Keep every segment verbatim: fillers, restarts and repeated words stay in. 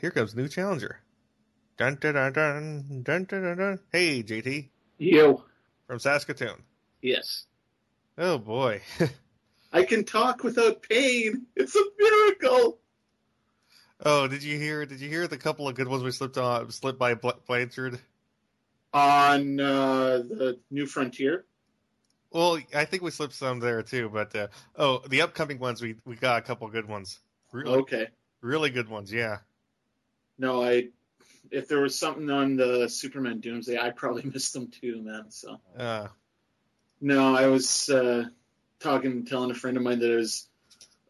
Here comes new challenger. Dun dun dun dun dun dun dun. Dun. Hey, J T. Yo. From Saskatoon. Yes. Oh boy. I can talk without pain. It's a miracle. Oh, did you hear? Did you hear the couple of good ones we slipped on? Slipped by Blanchard. On uh, the New Frontier. Well, I think we slipped some there too, but uh, oh, the upcoming ones we, we got a couple of good ones. Really, okay. Really good ones, yeah. No, I. If there was something on the Superman Doomsday, I probably missed them too, man. So. Uh. No, I was uh, talking, telling a friend of mine that it was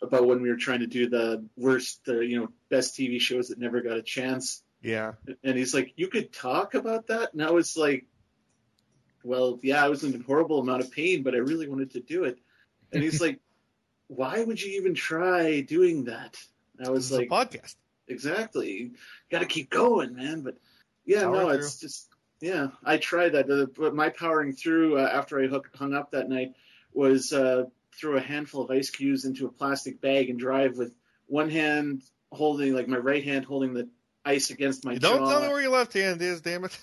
about when we were trying to do the worst, uh, you know, best T V shows that never got a chance. Yeah. And he's like, you could talk about that? And I was like, well, yeah, I was in a horrible amount of pain, but I really wanted to do it. And he's like, why would you even try doing that? And I was like, podcast. Exactly. Got to keep going, man. But yeah, Power no, through. It's just, yeah, I tried that. But my powering through uh, after I hook, hung up that night was uh, throw a handful of ice cubes into a plastic bag and drive with one hand holding, like my right hand holding the ice against my jaw. Don't tell me where your left hand is, damn it.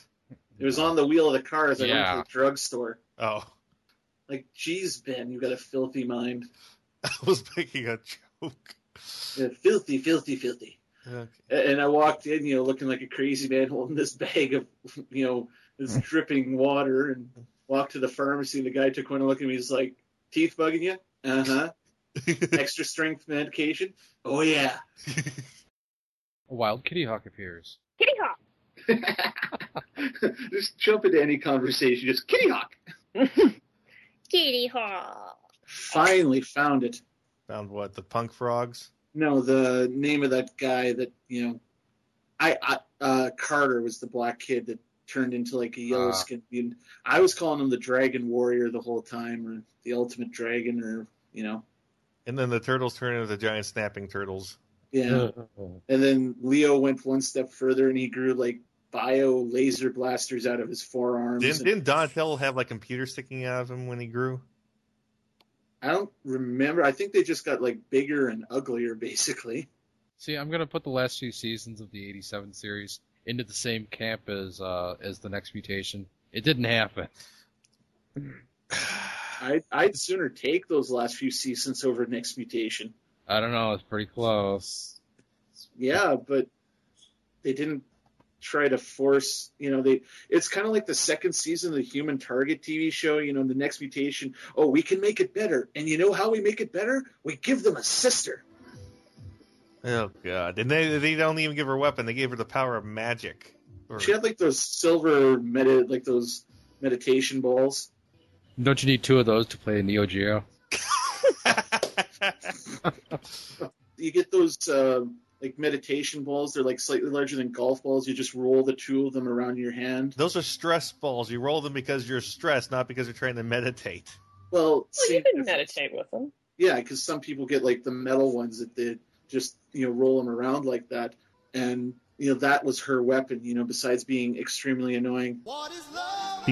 It was on the wheel of the car as I yeah. went to the drugstore. Oh. Like, geez, Ben, you got a filthy mind. I was making a joke. Yeah, filthy, filthy, filthy. Okay. And I walked in, you know, looking like a crazy man holding this bag of, you know, this dripping water, and walked to the pharmacy. The guy took one look at me. He's like, teeth bugging you? Uh-huh. Extra strength medication? Oh, yeah. A wild kitty hawk appears. Kitty hawk! Just jump into any conversation. Just kitty hawk. Kitty hawk. Finally found it. Found what? The punk frogs? No, the name of that guy that, you know, I, I uh, Carter was the black kid that turned into like a yellow uh. skin. I was calling him the Dragon Warrior the whole time, or the Ultimate Dragon, or you know. And then the turtles turned into the giant snapping turtles. Yeah. And then Leo went one step further, and he grew like bio laser blasters out of his forearms. Didn't, and... didn't Donatello have like computers sticking out of him when he grew? I don't remember. I think they just got like bigger and uglier, basically. See, I'm gonna put the last few seasons of the eighty-seven series into the same camp as uh, as the Next Mutation. It didn't happen. I'd, I'd sooner take those last few seasons over Next Mutation. I don't know. It's pretty close. Yeah, but they didn't try to force, you know, they it's kind of like the second season of the Human Target T V show, you know, the Next Mutation. Oh, we can make it better. And you know how we make it better? We give them a sister. Oh, God. And they they don't even give her a weapon. They gave her the power of magic. Or... She had, like, those silver, med- like, those meditation balls. Don't you need two of those to play Neo Geo? You get those uh, like meditation balls. They're like slightly larger than golf balls. You just roll the two of them around your hand. Those are stress balls. You roll them because you're stressed, not because you're trying to meditate. Well, well you can meditate with them. Yeah, because some people get like the metal ones that they just, you know, roll them around like that. And you know, that was her weapon, you know, besides being extremely annoying. The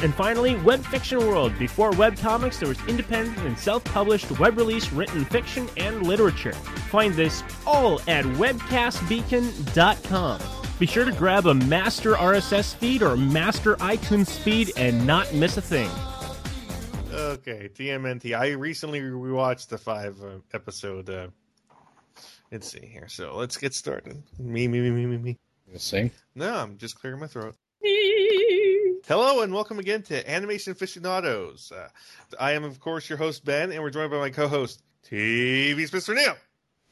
And finally, Web Fiction World. Before webcomics, there was independent and self-published web-release written fiction and literature. Find this all at webcast beacon dot com. Be sure to grab a master R S S feed or master iTunes feed and not miss a thing. Okay, T M N T. I recently rewatched the five uh, episode. Uh, let's see here. So let's get started. Me, me, me, me, me, me. You gonna sing? No, I'm just clearing my throat. Hello and welcome again to Animation Aficionados. Uh, I am, of course, your host, Ben, and we're joined by my co-host, T V's Mister Neil.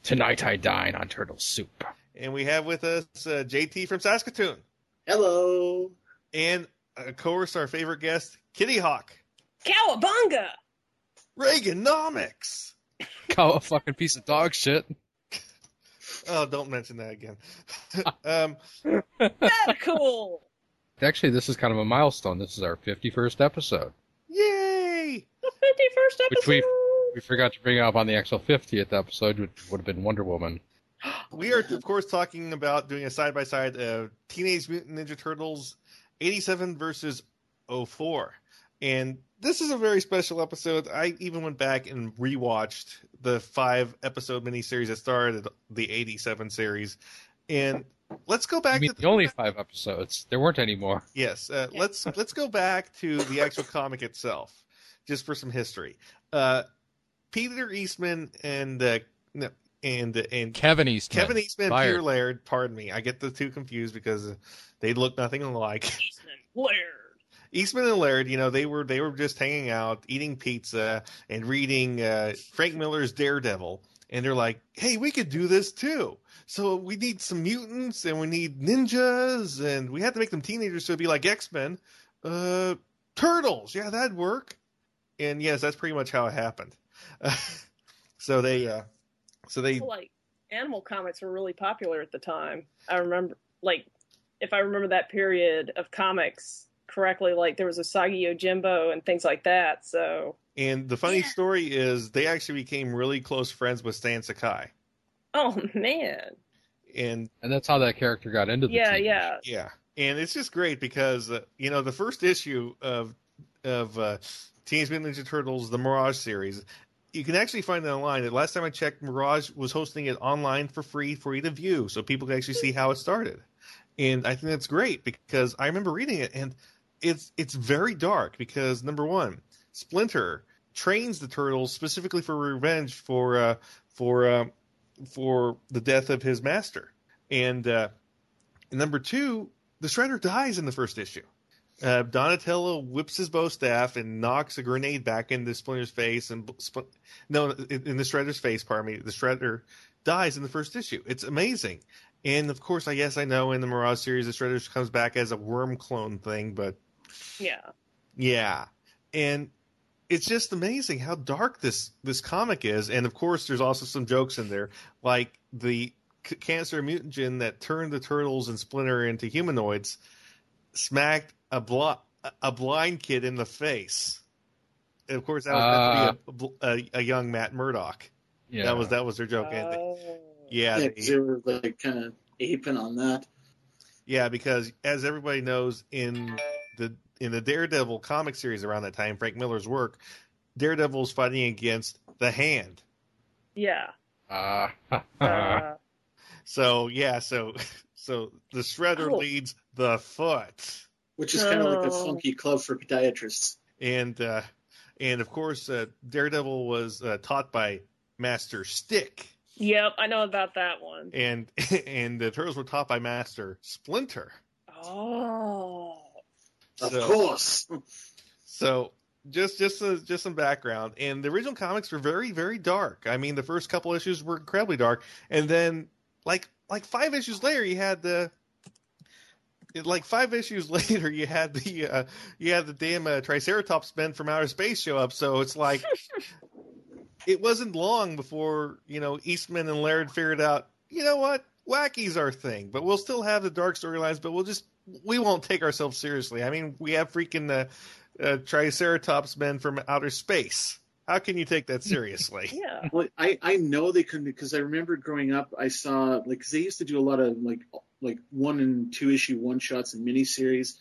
Tonight I dine on turtle soup. And we have with us uh, J T from Saskatoon. Hello. And, of course, our favorite guest, Kitty Hawk. Cowabunga. Reaganomics. Cow a fucking piece of dog shit. Oh, don't mention that again. um, Medical! Actually, this is kind of a milestone. This is our fifty-first episode. Yay! The fifty-first episode! Which we, we forgot to bring up on the actual fiftieth episode, which would have been Wonder Woman. We are, of course, talking about doing a side-by-side of Teenage Mutant Ninja Turtles eighty-seven versus oh four. And this is a very special episode. I even went back and rewatched the five-episode miniseries that started the eighty-seven series. And let's go back you mean to... the only five episodes. There weren't any more. Yes. Uh, yeah. Let's let's go back to the actual comic itself, just for some history. Uh, Peter Eastman and... Uh, no, And and Kevin Eastman, Kevin Eastman, Fired. Peter Laird. Pardon me, I get the two confused because they look nothing alike. Eastman, Laird, Eastman and Laird. You know, they were they were just hanging out, eating pizza, and reading uh, Frank Miller's Daredevil. And they're like, "Hey, we could do this too. So we need some mutants, and we need ninjas, and we have to make them teenagers so it'd be like X-Men, uh, Turtles. Yeah, that'd work." And yes, that's pretty much how it happened. Uh, so they. Uh, So they like animal comics were really popular at the time. I remember, like, if I remember that period of comics correctly, like there was Usagi Yojimbo and things like that. So, and the funny yeah. story is they actually became really close friends with Stan Sakai. Oh man! And and that's how that character got into the yeah, team. yeah, yeah. And it's just great because uh, you know the first issue of of uh, Teenage Mutant Ninja Turtles: The Mirage series. You can actually find it online. The last time I checked, Mirage was hosting it online for free for you to view, so people can actually see how it started. And I think that's great because I remember reading it, and it's it's very dark because, number one, Splinter trains the Turtles specifically for revenge for uh, for uh, for the death of his master. And, uh, and number two, the Shredder dies in the first issue. Uh, Donatello whips his bow staff and knocks a grenade back into Splinter's face, and Spl- no, in the Shredder's face. Pardon me. The Shredder dies in the first issue. It's amazing, and of course, I guess I know in the Mirage series, the Shredder comes back as a worm clone thing, but yeah, yeah, and it's just amazing how dark this this comic is, and of course, there's also some jokes in there, like the c- cancer mutagen that turned the Turtles and Splinter into humanoids smacked A, bl- a blind kid in the face. And of course, that was uh, meant to be a, a, a young Matt Murdock. Yeah, that was that was their joke. Uh, yeah, yeah they, they were like kind of aping on that. Yeah, because as everybody knows, in the in the Daredevil comic series around that time, Frank Miller's work, Daredevil's fighting against the Hand. Yeah. Uh, uh. So yeah, so so the Shredder oh. leads the Foot. Which is kind of like a funky club for podiatrists. And, uh, and of course, uh, Daredevil was uh, taught by Master Stick. Yep, I know about that one. And and the Turtles were taught by Master Splinter. Oh, so, of course. So just just uh, just some background. And the original comics were very very dark. I mean, the first couple issues were incredibly dark, and then like like five issues later, you had the. Like five issues later, you had the uh, you had the damn uh, Triceratops men from outer space show up. So it's like it wasn't long before you know Eastman and Laird figured out you know what wacky's our thing, but we'll still have the dark storylines, but we'll just we won't take ourselves seriously. I mean, we have freaking uh, uh, Triceratops men from outer space. How can you take that seriously? Yeah, well, I I know they couldn't because I remember growing up, I saw like because they used to do a lot of like. like one and two issue one shots and miniseries.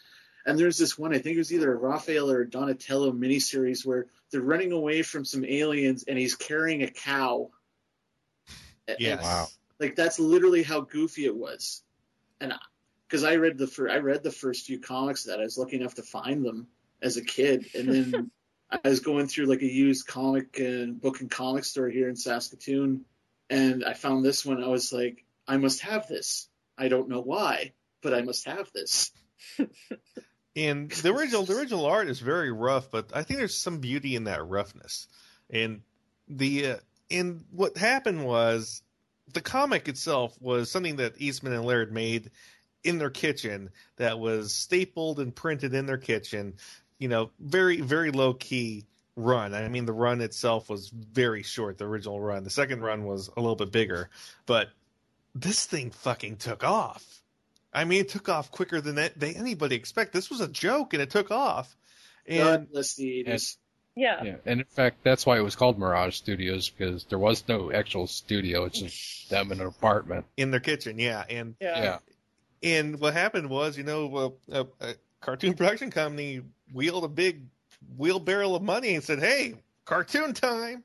And there's this one, I think it was either a Raphael or a Donatello miniseries where they're running away from some aliens and he's carrying a cow. Yes. Wow. Like that's literally how goofy it was. And because I, I read the first, I read the first few comics that I was lucky enough to find them as a kid. And then I was going through like a used comic and book and comic store here in Saskatoon. And I found this one. I was like, I must have this. I don't know why, but I must have this. And the original the original art is very rough, but I think there's some beauty in that roughness. And the uh, and what happened was the comic itself was something that Eastman and Laird made in their kitchen that was stapled and printed in their kitchen. You know, very, very low-key run. I mean, the run itself was very short, the original run. The second run was a little bit bigger, but this thing fucking took off. I mean, it took off quicker than that they anybody expect. This was a joke, and it took off. And the eighties. Yeah. yeah. And in fact, that's why it was called Mirage Studios, because there was no actual studio. It's just them in an apartment. In their kitchen, yeah. And yeah. yeah. And what happened was, you know, a, a, a cartoon production company wheeled a big wheelbarrow of money and said, hey, cartoon time.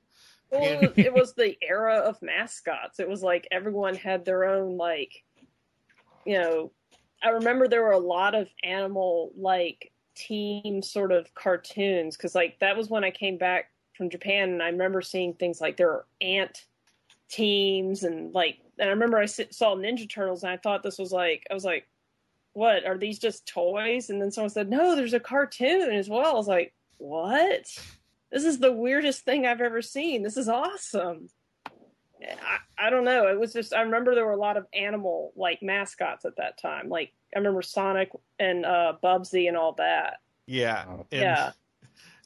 Well, and... it, was, it was the era of mascots. It was like everyone had their own, like, you know, I remember there were a lot of animal, like, team sort of cartoons, because like that was when I came back from Japan, and I remember seeing things like there are ant teams, and like, and I remember I saw Ninja Turtles, and I thought this was like, I was like, what are these, just toys? And then someone said, no, there's a cartoon as well. I was like, what? This is the weirdest thing I've ever seen. This is awesome. I, I don't know. It was just, I remember there were a lot of animal, like, mascots at that time. Like, I remember Sonic and uh, Bubsy and all that. Yeah. And, yeah.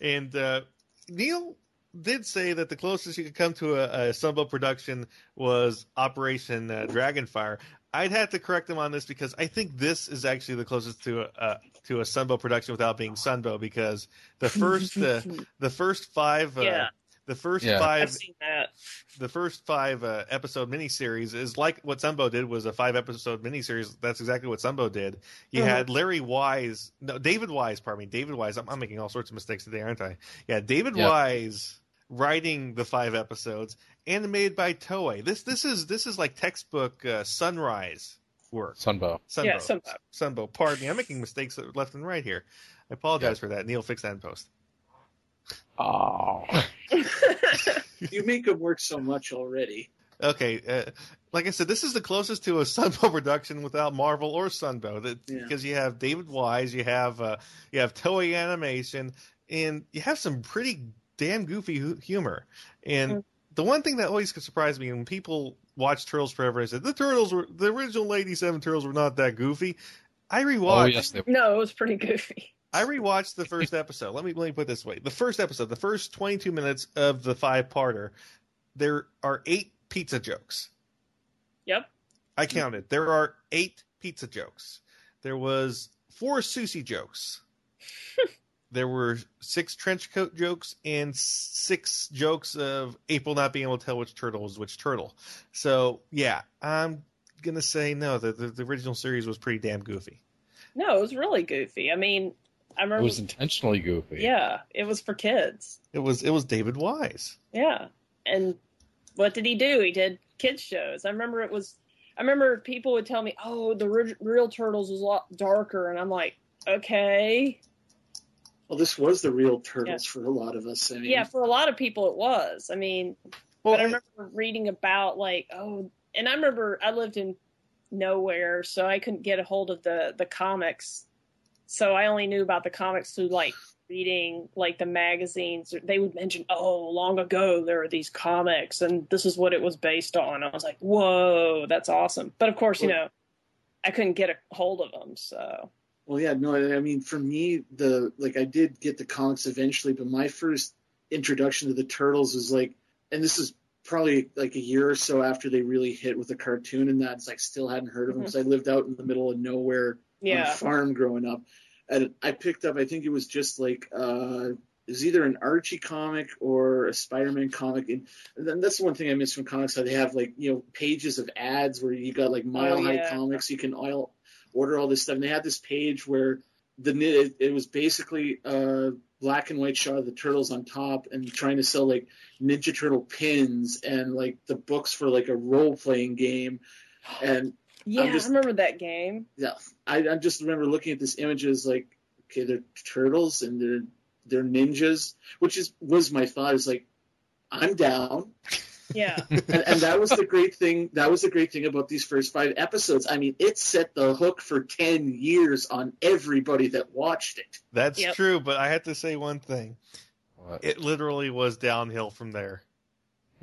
And uh, Neil did say that the closest you could come to a, a Sunbow production was Operation uh, Dragonfire. I'd have to correct him on this, because I think this is actually the closest to a, uh, to a Sunbow production without being Sunbow, because the first uh, the first five... Uh, yeah. The first yeah. five, I've seen that. The first five uh, episode miniseries is like what Sunbow did, was a five episode miniseries. That's exactly what Sunbow did. You mm-hmm. had Larry Wise, no David Wise, pardon me, David Wise. I'm, I'm making all sorts of mistakes today, aren't I? Yeah, David yep. Wise writing the five episodes, animated by Toei. This this is this is like textbook uh, Sunrise work. Sunbow, Sunbow, yeah, Sunbow. Sunbow. Pardon me, I'm making mistakes left and right here. I apologize yep. for that. Neil, fix that in post. Oh, you make them work so much already. Okay, uh, like I said, this is the closest to a Sunbow production without Marvel or Sunbow, that, yeah. because you have David Wise, you have uh, you have Toei Animation, and you have some pretty damn goofy hu- humor. And mm-hmm. the one thing that always surprised me when people watch Turtles Forever, I said the Turtles were the original eighty-seven Turtles were not that goofy. I rewatched. Oh, yes, they were. No, it was pretty goofy. I rewatched the first episode. Let me let me put it this way: the first episode, the first twenty-two minutes of the five-parter, there are eight pizza jokes. Yep, I counted. There are eight pizza jokes. There was four sushi jokes. There were six trench coat jokes and six jokes of April not being able to tell which turtle was which turtle. So yeah, I'm gonna say no. The the, the original series was pretty damn goofy. No, it was really goofy. I mean. I remember, it was intentionally goofy. Yeah, it was for kids. It was it was David Wise. Yeah, and what did he do? He did kids shows. I remember it was. I remember people would tell me, "Oh, the re- real Turtles was a lot darker," and I'm like, "Okay." Well, this was the real Turtles yeah. for a lot of us. I mean. Yeah, for a lot of people, it was. I mean, well, but I remember reading about like, oh, and I remember I lived in nowhere, so I couldn't get a hold of the the comics. So I only knew about the comics through, like, reading, like, the magazines. They would mention, oh, long ago there were these comics, and this is what it was based on. I was like, whoa, that's awesome. But, of course, you know, I couldn't get a hold of them, so. Well, yeah, no, I mean, for me, the like, I did get the comics eventually, but my first introduction to the Turtles was, like, and this is probably, like, a year or so after they really hit with the cartoon, and that's, like, still hadn't heard of them, because mm-hmm. I lived out in the middle of nowhere. Yeah. On a farm growing up, and I picked up, I think it was just like uh it was either an Archie comic or a Spider-Man comic, and then that's the one thing I miss from comics, how they have like, you know, pages of ads where you got like Mile oh, High yeah. comics, you can oil, order all this stuff, and they had this page where the it, it was basically a black and white shot of the Turtles on top and trying to sell like Ninja Turtle pins and like the books for like a role-playing game, and yeah, just, I remember that game. Yeah, I, I just remember looking at this image as like, okay, they're turtles and they're they're ninjas, which is was my thought. Is like, I'm down. Yeah, and, and that was the great thing. That was the great thing about these first five episodes. I mean, it set the hook for ten years on everybody that watched it. That's yep. true, but I have to say one thing. What? It literally was downhill from there.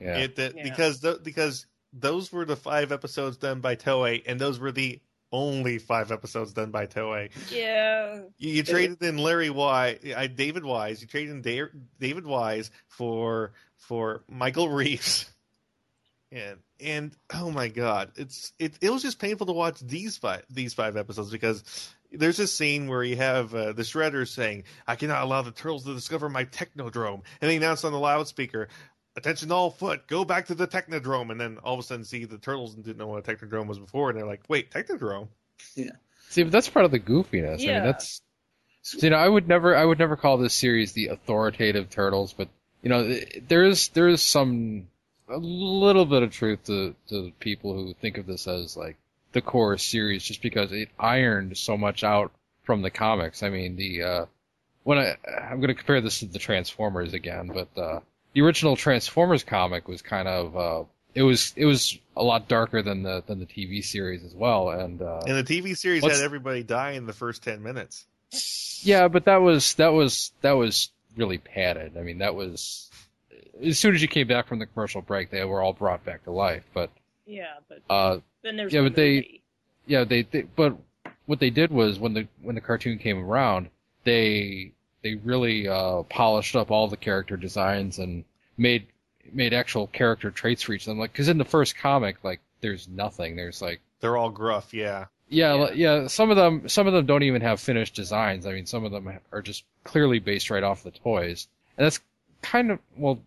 Yeah, it, that, yeah. because the, because. Those were the five episodes done by Toei, and those were the only five episodes done by Toei. Yeah. You, you traded in Larry Wise, uh, David Wise. You traded in da- David Wise for for Michael Reaves And and oh my god, it's it it was just painful to watch these five these five episodes, because there's this scene where you have uh, the Shredder saying, "I cannot allow the turtles to discover my Technodrome," and they announce on the loudspeaker, "Attention all foot, go back to the Technodrome," and then all of a sudden see the turtles didn't know what a Technodrome was before, and they're like, "Wait, Technodrome?" Yeah. See, but that's part of the goofiness. Yeah. I mean, that's so, you know, I would never I would never call this series the authoritative Turtles, but you know, there is there is some a little bit of truth to, to people who think of this as like the core series, just because it ironed so much out from the comics. I mean, the uh, when I I'm going to compare this to the Transformers again, but uh, the original Transformers comic was kind of uh, it was it was a lot darker than the than the T V series as well, and uh, and the T V series had everybody die in the first ten minutes. Yeah, but that was that was that was really padded. I mean, that was. As soon as you came back from the commercial break, they were all brought back to life. But yeah, but uh, then there's yeah, the but movie. they yeah they, they but what they did was when the when the cartoon came around, they they really uh, polished up all the character designs and made made actual character traits for each of them. Like, because in the first comic, like there's nothing. There's like they're all gruff. Yeah. Yeah, yeah, yeah. Some of them some of them don't even have finished designs. I mean, some of them are just clearly based right off the toys, and that's. Kind of, well,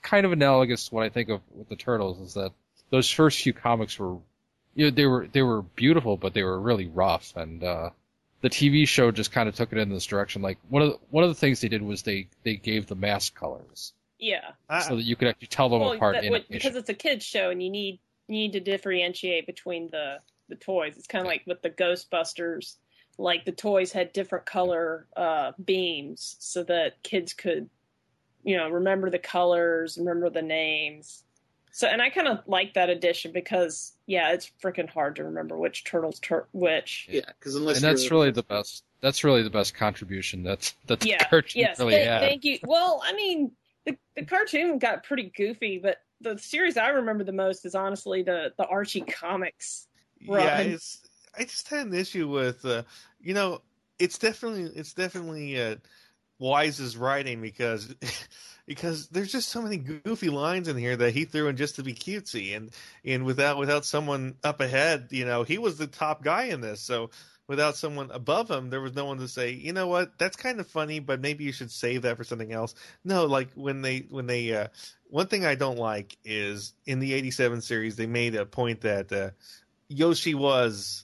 kind of analogous to what I think of with the Turtles is that those first few comics were, you know, they were they were beautiful, but they were really rough. And uh, the T V show just kind of took it in this direction. Like one of the, one of the things they did was they, they gave the mask colors, yeah, uh, so that you could actually tell them well, apart. That, in because it's a kids show, and you need you need to differentiate between the, the toys. It's kind of yeah. like with the Ghostbusters, like the toys had different color uh, beams so that kids could. You know, remember the colors, remember the names. So, and I kind of like that addition because, yeah, it's freaking hard to remember which turtles tur- which. Yeah, because unless and that's really the best. That's really the best contribution that's that the yeah, cartoon yes, really th- had. Thank you. Well, I mean, the the cartoon got pretty goofy, but the series I remember the most is honestly the the Archie comics. Run. Yeah, it's, I just had an issue with, uh, you know, it's definitely it's definitely. Uh, Wise's writing because because there's just so many goofy lines in here that he threw in just to be cutesy, and and without without someone up ahead, you know, he was the top guy in this, so without someone above him, there was no one to say, you know what, that's kind of funny, but maybe you should save that for something else. No, like when they when they uh, one thing I don't like is in the eighty-seven series they made a point that uh, Yoshi was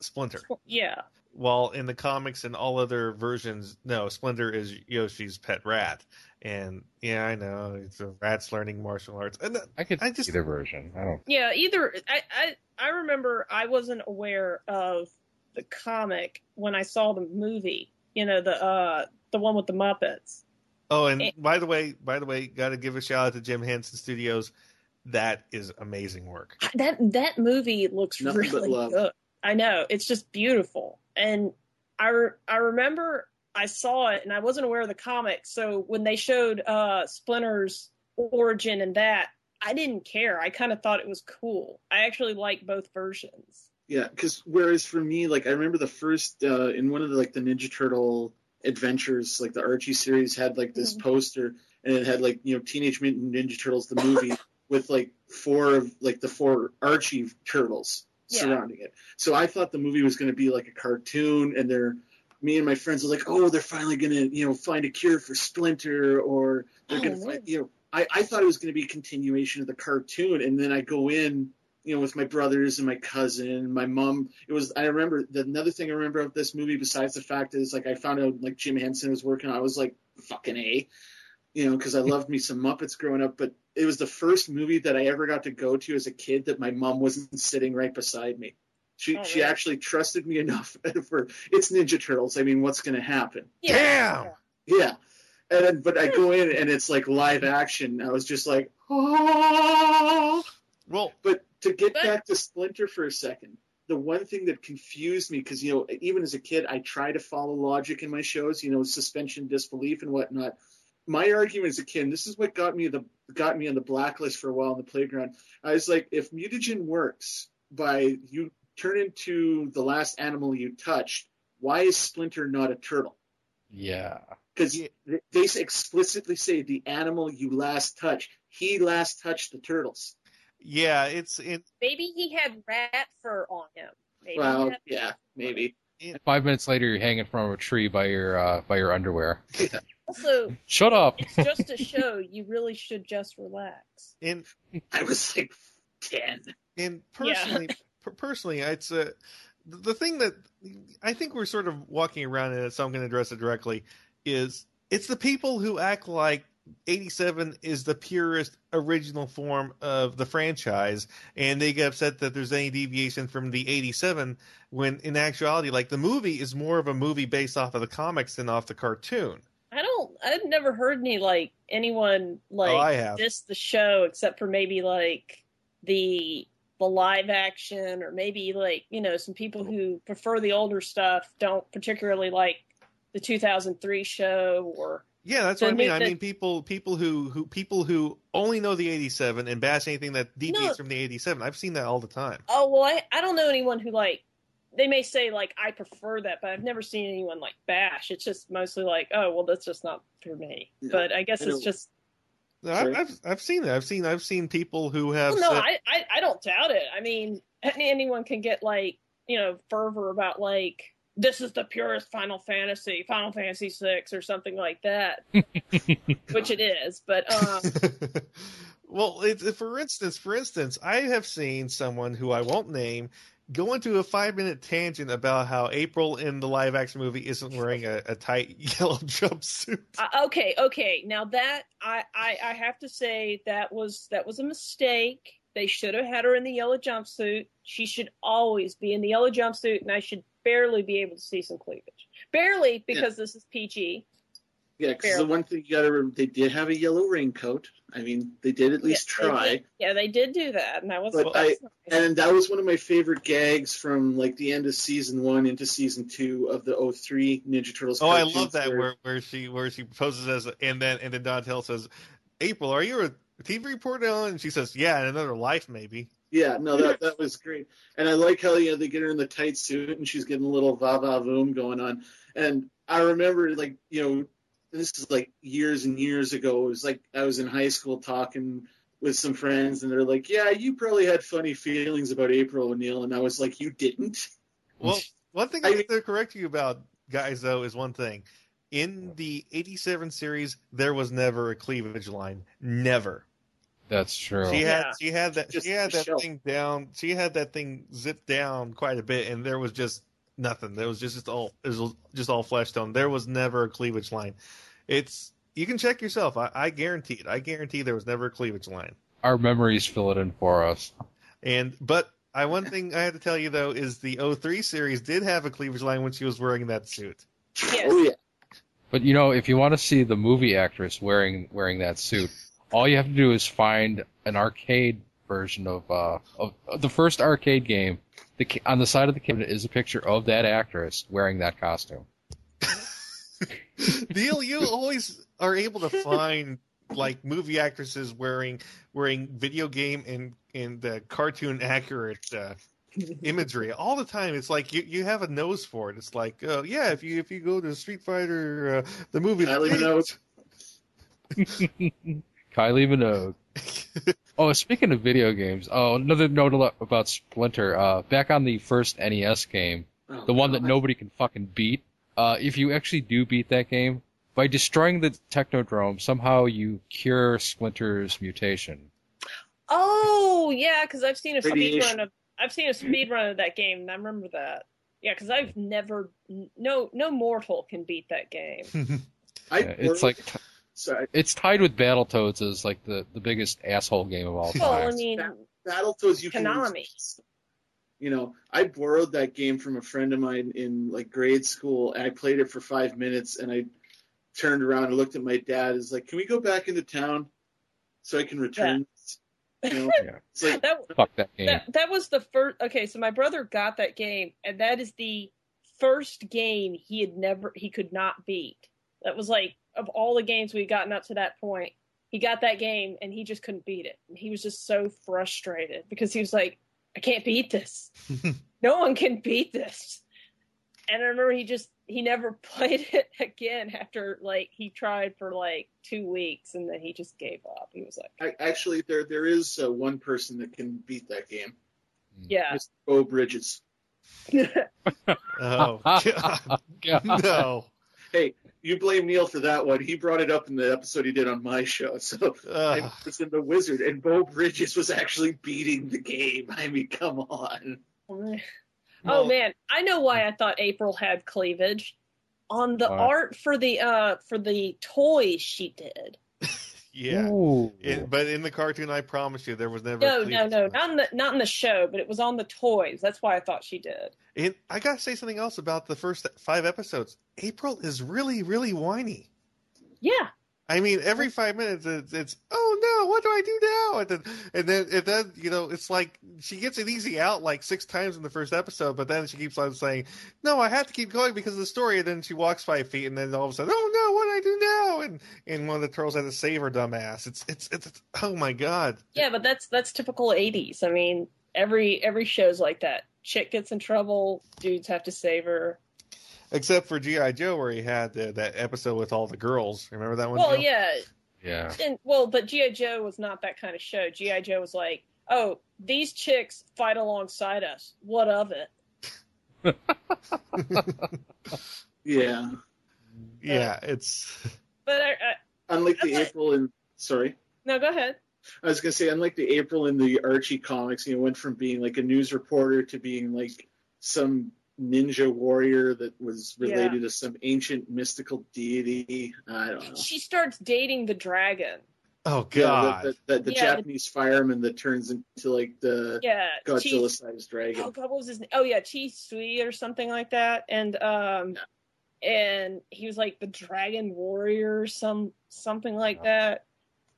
Splinter. Yeah. While in the comics and all other versions, no, Splinter is Yoshi's pet rat, and yeah, I know it's a rat's learning martial arts. And I could I just, either version. I don't. Yeah, either. I, I I remember I wasn't aware of the comic when I saw the movie. You know, the uh, the one with the Muppets. Oh, and, and by the way, by the way, got to give a shout out to Jim Henson Studios. That is amazing work. That that movie looks Nothing really good. I know, it's just beautiful. And I, re- I remember I saw it and I wasn't aware of the comics. So when they showed uh, Splinter's origin and that, I didn't care. I kind of thought it was cool. I actually like both versions. Yeah, because whereas for me, like I remember the first uh, in one of the like the Ninja Turtle adventures, like the Archie series had like this mm-hmm. poster, and it had like, you know, Teenage Mutant Ninja Turtles the movie with like four of like the four Archie turtles. Yeah. Surrounding it. So I thought the movie was going to be like a cartoon, and they're me and my friends are like, oh, they're finally going to, you know, find a cure for Splinter, or they're oh, going to find, you know, I, I thought it was going to be a continuation of the cartoon. And then I go in, you know, with my brothers and my cousin and my mom. It was, I remember the, another thing I remember of this movie, besides the fact is like, I found out like Jim Henson was working on, I was like, fucking A, you know, cause I loved me some Muppets growing up, but it was the first movie that I ever got to go to as a kid that my mom wasn't sitting right beside me. She oh, she yeah. actually trusted me enough for it's Ninja Turtles. I mean, what's going to happen? Yeah. Damn. Yeah. And then, but I go in and it's like live action. I was just like, oh. Well, but to get but... back to Splinter for a second, the one thing that confused me, because, you know, even as a kid, I try to follow logic in my shows, you know, suspension, disbelief and whatnot. My argument is akin. This is what got me the got me on the blacklist for a while on the playground. I was like, if mutagen works by you turn into the last animal you touched, why is Splinter not a turtle? Yeah, because yeah. they explicitly say the animal you last touch. He last touched the turtles. Yeah, it's it. Maybe he had rat fur on him. Maybe well, yeah, maybe. It, Five minutes later, you're hanging from a tree by your uh, by your underwear. Yeah. Also, shut up. It's just a show. You really should just relax. And I was like ten. And personally, yeah. per- personally, it's a. The thing that I think we're sort of walking around in it, so I'm going to address it directly, is it's the people who act like eighty-seven is the purest original form of the franchise, and they get upset that there's any deviation from the eighty-seven, when in actuality, like, the movie is more of a movie based off of the comics than off the cartoon. I don't, I've never heard any, like, anyone, like, oh, I have. diss the show, except for maybe, like, the... the live action, or maybe, like, you know, some people who prefer the older stuff don't particularly like the two thousand three show, or yeah, that's what I mean. The, I mean, people people who, who people who only know the eighty-seven and bash anything that deviates no, from the eighty-seven. I've seen that all the time. Oh well, I, I don't know anyone who, like, they may say, like, I prefer that, but I've never seen anyone, like, bash. It's just mostly like, oh well, that's just not for me. No, but I guess I it's just. No, I've, I've I've seen that. I've seen I've seen people who have. Well, no, said, I, I I don't doubt it. I mean, anyone can get, like, you know, fervor about, like, this is the purest Final Fantasy, Final Fantasy six, or something like that, which it is. But um, well, it, for instance, for instance, I have seen someone who I won't name go into a five-minute tangent about how April in the live-action movie isn't wearing a, a tight yellow jumpsuit. Uh, okay, okay. Now that I, I, I have to say that was that was a mistake. They should have had her in the yellow jumpsuit. She should always be in the yellow jumpsuit, and I should barely be able to see some cleavage. Barely, because yeah. This is P G. Yeah, because the one thing you got to remember, they did have a yellow raincoat. I mean, they did at least yeah, try. They yeah, they did do that, and that was. But I, and that was one of my favorite gags from, like, the end of season one into season two of the oh three Ninja Turtles. Oh, I love that where, where she where she poses as, and then and then Donatello says, "April, are you a T V reporter?" And she says, "Yeah, in another life, maybe." Yeah, no, that that was great, and I like how, you know, they get her in the tight suit, and she's getting a little va va voom going on, and I remember, like, you know. This is, like, years and years ago. It was like I was in high school talking with some friends, and they're like, "Yeah, you probably had funny feelings about April O'Neil," and I was like, "You didn't." Well, one thing I have to correct you about, guys, though, is one thing. In the eighty-seven series, there was never a cleavage line. Never. That's true. She had yeah. she had that just she had that shelf. thing down. She had that thing zipped down quite a bit, and there was just. Nothing. There was just, just all it was just all flesh tone. There was never a cleavage line. It's you can check yourself. I, I guarantee it. I guarantee there was never a cleavage line. Our memories fill it in for us. And but I one thing I had to tell you though is the oh three series did have a cleavage line when she was wearing that suit. Yes. Oh yeah. But you know, if you want to see the movie actress wearing wearing that suit, all you have to do is find an arcade version of uh of, of the first arcade game. The, on the side of the cabinet is a picture of that actress wearing that costume. Neil, you always are able to find, like, movie actresses wearing wearing video game and and uh, cartoon accurate uh, imagery all the time. It's like you, you have a nose for it. It's like, oh uh, yeah, if you if you go to Street Fighter, uh, the movie, Kylie Minogue. Kylie Minogue. Oh, speaking of video games, oh, another note about Splinter. Uh, back on the first N E S game, oh, the one God. that nobody can fucking beat, uh, if you actually do beat that game, by destroying the Technodrome, somehow you cure Splinter's mutation. Oh, yeah, because I've seen a speedrun of I've seen a speedrun of that game, and I remember that. Yeah, because I've never no no mortal can beat that game. I yeah, it's like. T- Sorry. It's tied with Battletoads as, like, the, the biggest asshole game of all time. Well, I mean, Battletoads, you Konami. Can, you know, I borrowed that game from a friend of mine in, like, grade school, and I played it for five minutes, and I turned around and looked at my dad. It's like, can we go back into town so I can return? Yeah. You know? Yeah. It's like, that, fuck that game. That, that was the first. Okay, so my brother got that game, and that is the first game he had never he could not beat. That was like. Of all the games we'd gotten up to that point, he got that game and he just couldn't beat it. And he was just so frustrated because he was like, I can't beat this. No one can beat this. And I remember he just, he never played it again after, like, he tried for, like, two weeks, and then he just gave up. He was like... I, actually, there there is uh, one person that can beat that game. Yeah. Mister Beau Bridges. Oh, God. God. No. Hey, you blame Neil for that one. He brought it up in the episode he did on my show. So uh. I was in The Wizard, and Beau Bridges was actually beating the game. I mean, come on. Oh, well, man, I know why I thought April had cleavage. On the uh, art for the uh, for the toy she did. Yeah, it, but in the cartoon, I promise you, there was never no, cleavage. No, no, no, not in the not in the show, but it was on the toys. That's why I thought she did. And I gotta say something else about the first five episodes. April is really, really whiny. Yeah. I mean, every five minutes, it's, it's oh no, what do I do now? And then, and then, and then, you know, it's like she gets it easy out like six times in the first episode, but then she keeps on saying, no, I have to keep going because of the story. And then she walks five feet, and then all of a sudden, oh no, what do I do now? And and one of the turtles had to save her dumbass. It's it's it's, it's oh my god. Yeah, but that's that's typical eighties. I mean, every every show's like that. Chick gets in trouble, dudes have to save her. Except for G I. Joe, where he had the, that episode with all the girls. Remember that one? Well, Joe? yeah. Yeah. And, well, but G I. Joe was not that kind of show. G I. Joe was like, oh, these chicks fight alongside us. What of it? Yeah. Yeah, it's... But I, I, unlike the like... April in... Sorry? No, go ahead. I was going to say, unlike the April in the Archie comics, you know, went from being like a news reporter to being like some... ninja warrior that was related yeah. to some ancient mystical deity. I don't know. She starts dating the dragon. Oh god! Yeah, the, the, the, the yeah, Japanese the... fireman that turns into like the yeah, Godzilla-sized dragon. Oh god, what was his name? Oh yeah, Chi Sui or something like that. And um, yeah. and he was like the dragon warrior, or some something like yeah. that.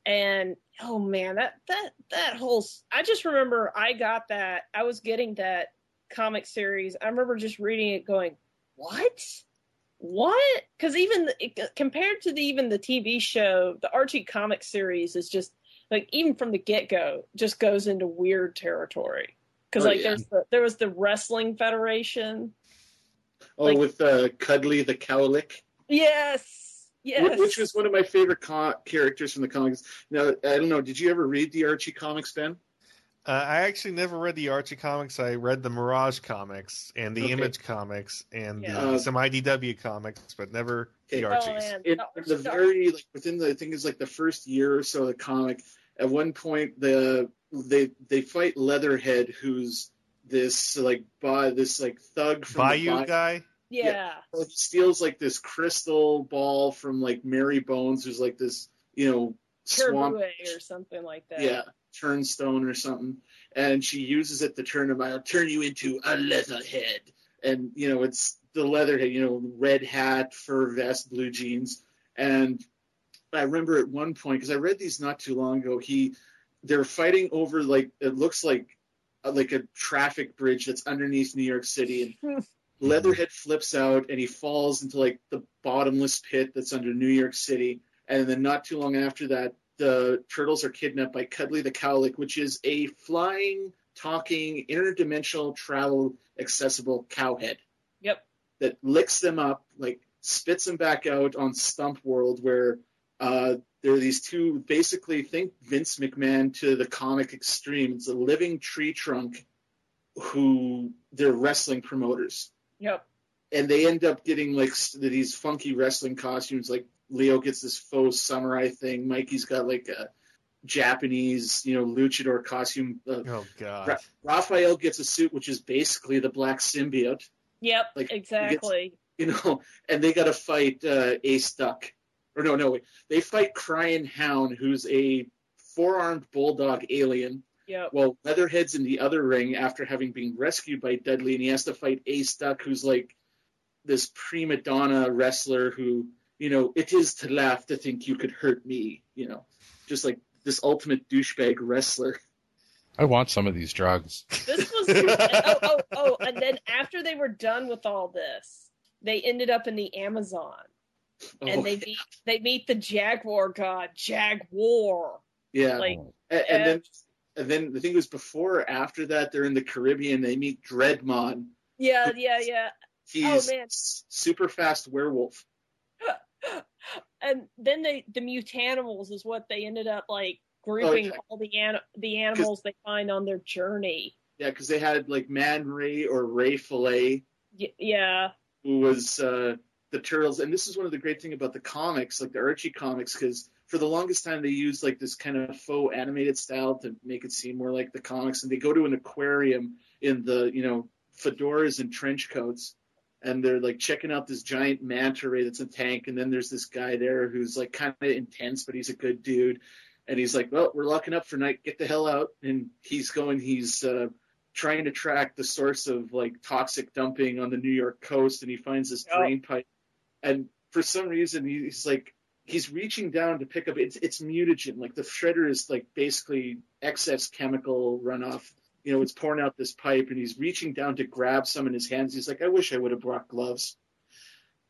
And oh man, that that that whole. I just remember I got that. I was getting that comic series. I remember just reading it going, what? What? Because even the, compared to the, even the T V show, the Archie comic series is just like, even from the get-go, just goes into weird territory. Because oh, like yeah. there's the, there was the Wrestling Federation. Oh, like, with uh, Cuddly the Cowlick? Yes! Yes! Which was one of my favorite co- characters from the comics. Now, I don't know, did you ever read the Archie comics, Ben? Uh, I actually never read the Archie comics. I read the Mirage comics and the okay. Image comics and yeah. uh, some I D W comics, but never okay. the Archies. Oh, it, the very like within the I think it's like the first year or so of the comic. At one point, the they they fight Leatherhead, who's this like by this like thug from Bayou the guy. Yeah, yeah. So he steals like this crystal ball from like Mary Bones, who's like this you know swamp or something like that. Yeah. Turnstone or something, and she uses it to turn him. I'll turn you into a leatherhead, and you know it's the leatherhead. You know, red hat, fur vest, blue jeans, and I remember at one point because I read these not too long ago. He, they're fighting over like it looks like like a traffic bridge that's underneath New York City, and Leatherhead flips out and he falls into like the bottomless pit that's under New York City, and then not too long after that. The turtles are kidnapped by Cuddly the Cowlick, which is a flying, talking, interdimensional travel accessible cowhead. Yep. That licks them up, like spits them back out on Stump World, where uh, there are these two, basically think Vince McMahon to the comic extreme. It's a living tree trunk who they're wrestling promoters. Yep. And they end up getting like these funky wrestling costumes, like. Leo gets this faux samurai thing. Mikey's got like a Japanese, you know, luchador costume. Uh, oh god! Ra- Raphael gets a suit which is basically the black symbiote. Yep, like, exactly. Gets, you know, and they got to fight uh, Ace Duck, or no, no, wait. They fight Crying Hound, who's a four-armed bulldog alien. Yeah. Well, Leatherhead's in the other ring after having been rescued by Dudley, and he has to fight Ace Duck, who's like this prima donna wrestler who. You know, it is to laugh to think you could hurt me, you know, just like this ultimate douchebag wrestler. I want some of these drugs. This was, oh, oh, oh, and then after they were done with all this, they ended up in the Amazon and oh, they, yeah. meet, they meet the Jaguar god, Jaguar. Yeah. Like, and, and, then, and then the thing was before or after that, they're in the Caribbean, they meet Dreadmon. Yeah, yeah, yeah. He's oh, man. super fast werewolf. And then they, the mutanimals is what they ended up like grouping oh, okay. all the an, the animals they find on their journey. Yeah, because they had like Man Ray or Ray Fillet. Y- yeah. Who was uh, the Turtles. And this is one of the great things about the comics, like the Archie comics, because for the longest time they used like this kind of faux animated style to make it seem more like the comics. And they go to an aquarium in the, you know, fedoras and trench coats. And they're, like, checking out this giant manta ray that's in a tank. And then there's this guy there who's, like, kind of intense, but he's a good dude. And he's like, well, we're locking up for night. Get the hell out. And he's going, he's uh, trying to track the source of, like, toxic dumping on the New York coast. And he finds this yep. drain pipe. And for some reason, he's, like, he's reaching down to pick up. It's, it's mutagen. Like, the shredder is, like, basically excess chemical runoff. You know, it's pouring out this pipe, and he's reaching down to grab some in his hands. He's like, I wish I would have brought gloves.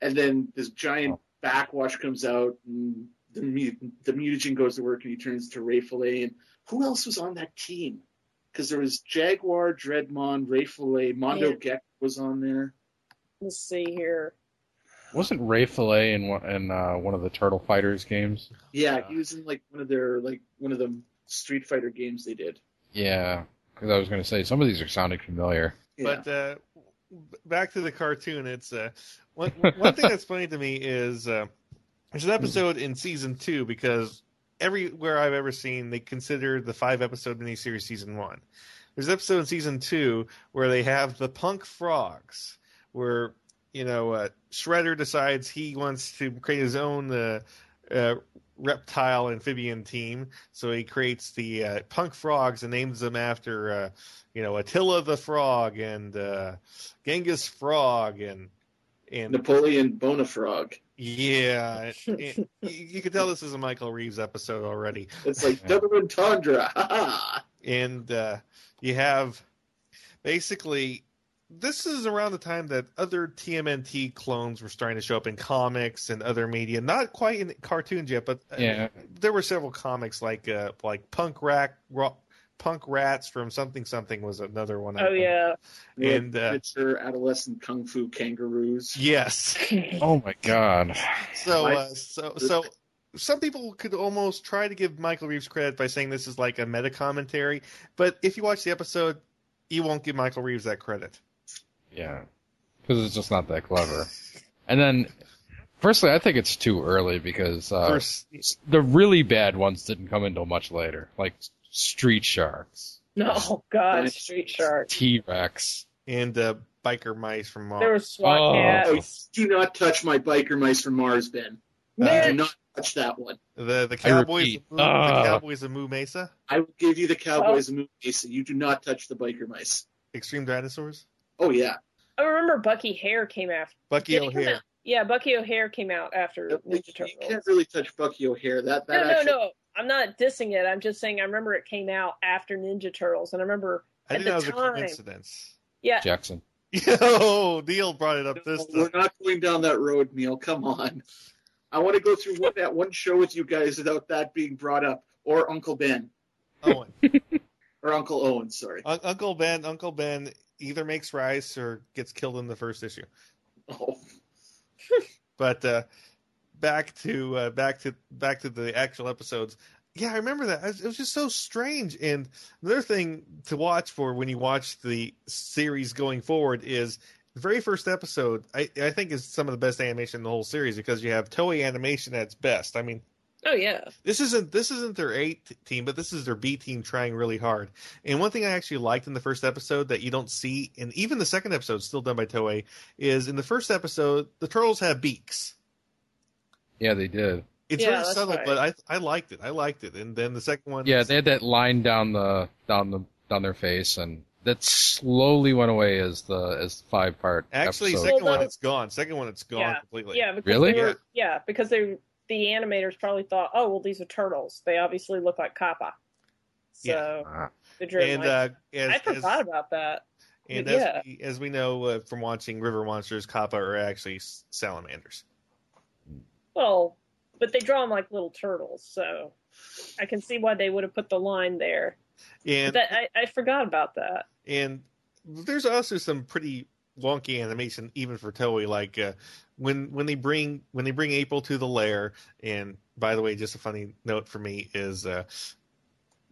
And then this giant backwash comes out, and the, the mutagen goes to work, and he turns to Ray Fillet. And who else was on that team? Because there was Jaguar, Dreadmon, Ray Fillet, Mondo yeah. Gecko was on there. Let's see here. Wasn't Ray Fillet in one, in uh, one of the Turtle Fighters games? Yeah, uh, he was in like one of their like one of the Street Fighter games they did. Yeah. Because I was going to say, some of these are sounding familiar. Yeah. But uh, back to the cartoon, it's uh, one, one thing that's funny to me is uh, there's an episode in season two, because everywhere I've ever seen, they consider the five-episode miniseries season one. There's an episode in season two where they have the punk frogs, where, you know, uh, Shredder decides he wants to create his own uh, uh reptile amphibian team, so he creates the uh, punk frogs and names them after uh, you know Attila the Frog and uh, Genghis Frog and and Napoleon Bonafrog. Yeah, it, it, you can tell this is a Michael Reaves episode already. It's like double entendre. And uh, you have basically. This is around the time that other T M N T clones were starting to show up in comics and other media. Not quite in cartoons yet, but yeah. I mean, there were several comics like uh, like Punk Rat, Rock, Punk Rats from something something was another one. Oh yeah, and uh, Miniature Adolescent Kung Fu Kangaroos. Yes. Oh my God. So uh, so so. Some people could almost try to give Michael Reaves credit by saying this is like a meta commentary, but if you watch the episode, you won't give Michael Reaves that credit. Yeah, because it's just not that clever. And then, firstly, I think it's too early because uh, First, the really bad ones didn't come until much later, like Street Sharks. Oh, God, Street Sharks. T-Rex. And uh, Biker Mice from Mars. There were SWAT cats. Oh. Do not touch my Biker Mice from Mars, Ben. Uh, do not touch that one. The, the Cowboys of Moo, uh, the Cowboys of Moo Mesa? I will give you the Cowboys oh. of Moo Mesa. You do not touch the Biker Mice. Extreme Dinosaurs? Oh, yeah. I remember Bucky O'Hare came after. Bucky yeah, O'Hare. Yeah, Bucky O'Hare came out after Ninja you, Turtles. You can't really touch Bucky O'Hare. That, that no, actually... no, no. I'm not dissing it. I'm just saying I remember it came out after Ninja Turtles. And I remember I at the time. I think that was a coincidence. Yeah. Jackson. Yo, Neil brought it up this no, time. We're not going down that road, Neil. Come on. I want to go through one, that one show with you guys without that being brought up. Or Uncle Ben. Owen. Or Uncle Owen, sorry. Un- Uncle Ben, Uncle Ben... either makes rice or gets killed in the first issue. Oh. But uh, back to uh, back to back to the actual episodes. Yeah, I remember that. It was just so strange. And another thing to watch for when you watch the series going forward is the very first episode. I, I think is some of the best animation in the whole series because you have Toei Animation at its best. I mean. Oh yeah. This isn't this isn't their A team, but this is their B team trying really hard. And one thing I actually liked in the first episode that you don't see, and even the second episode still done by Toei, is in the first episode the turtles have beaks. Yeah, they did. It's yeah, very subtle, right. but I I liked it. I liked it. And then the second one. Yeah, they had that line down the down the down their face, and that slowly went away as the as five part. Actually, episode. second well, one it's gone. Second one it's gone yeah. completely. Yeah, because really? They were, yeah. yeah, because they. The animators probably thought, oh, well, these are turtles. They obviously look like Kappa. So, yeah. the and, uh, as, I forgot as, about that. And as, yeah. we, as we know uh, from watching River Monsters, Kappa are actually salamanders. Well, but they draw them like little turtles, so I can see why they would have put the line there. And that, I, I forgot about that. And there's also some pretty wonky animation even for Toei. Like uh, when when they bring when they bring April to the lair. And by the way, just a funny note for me is uh,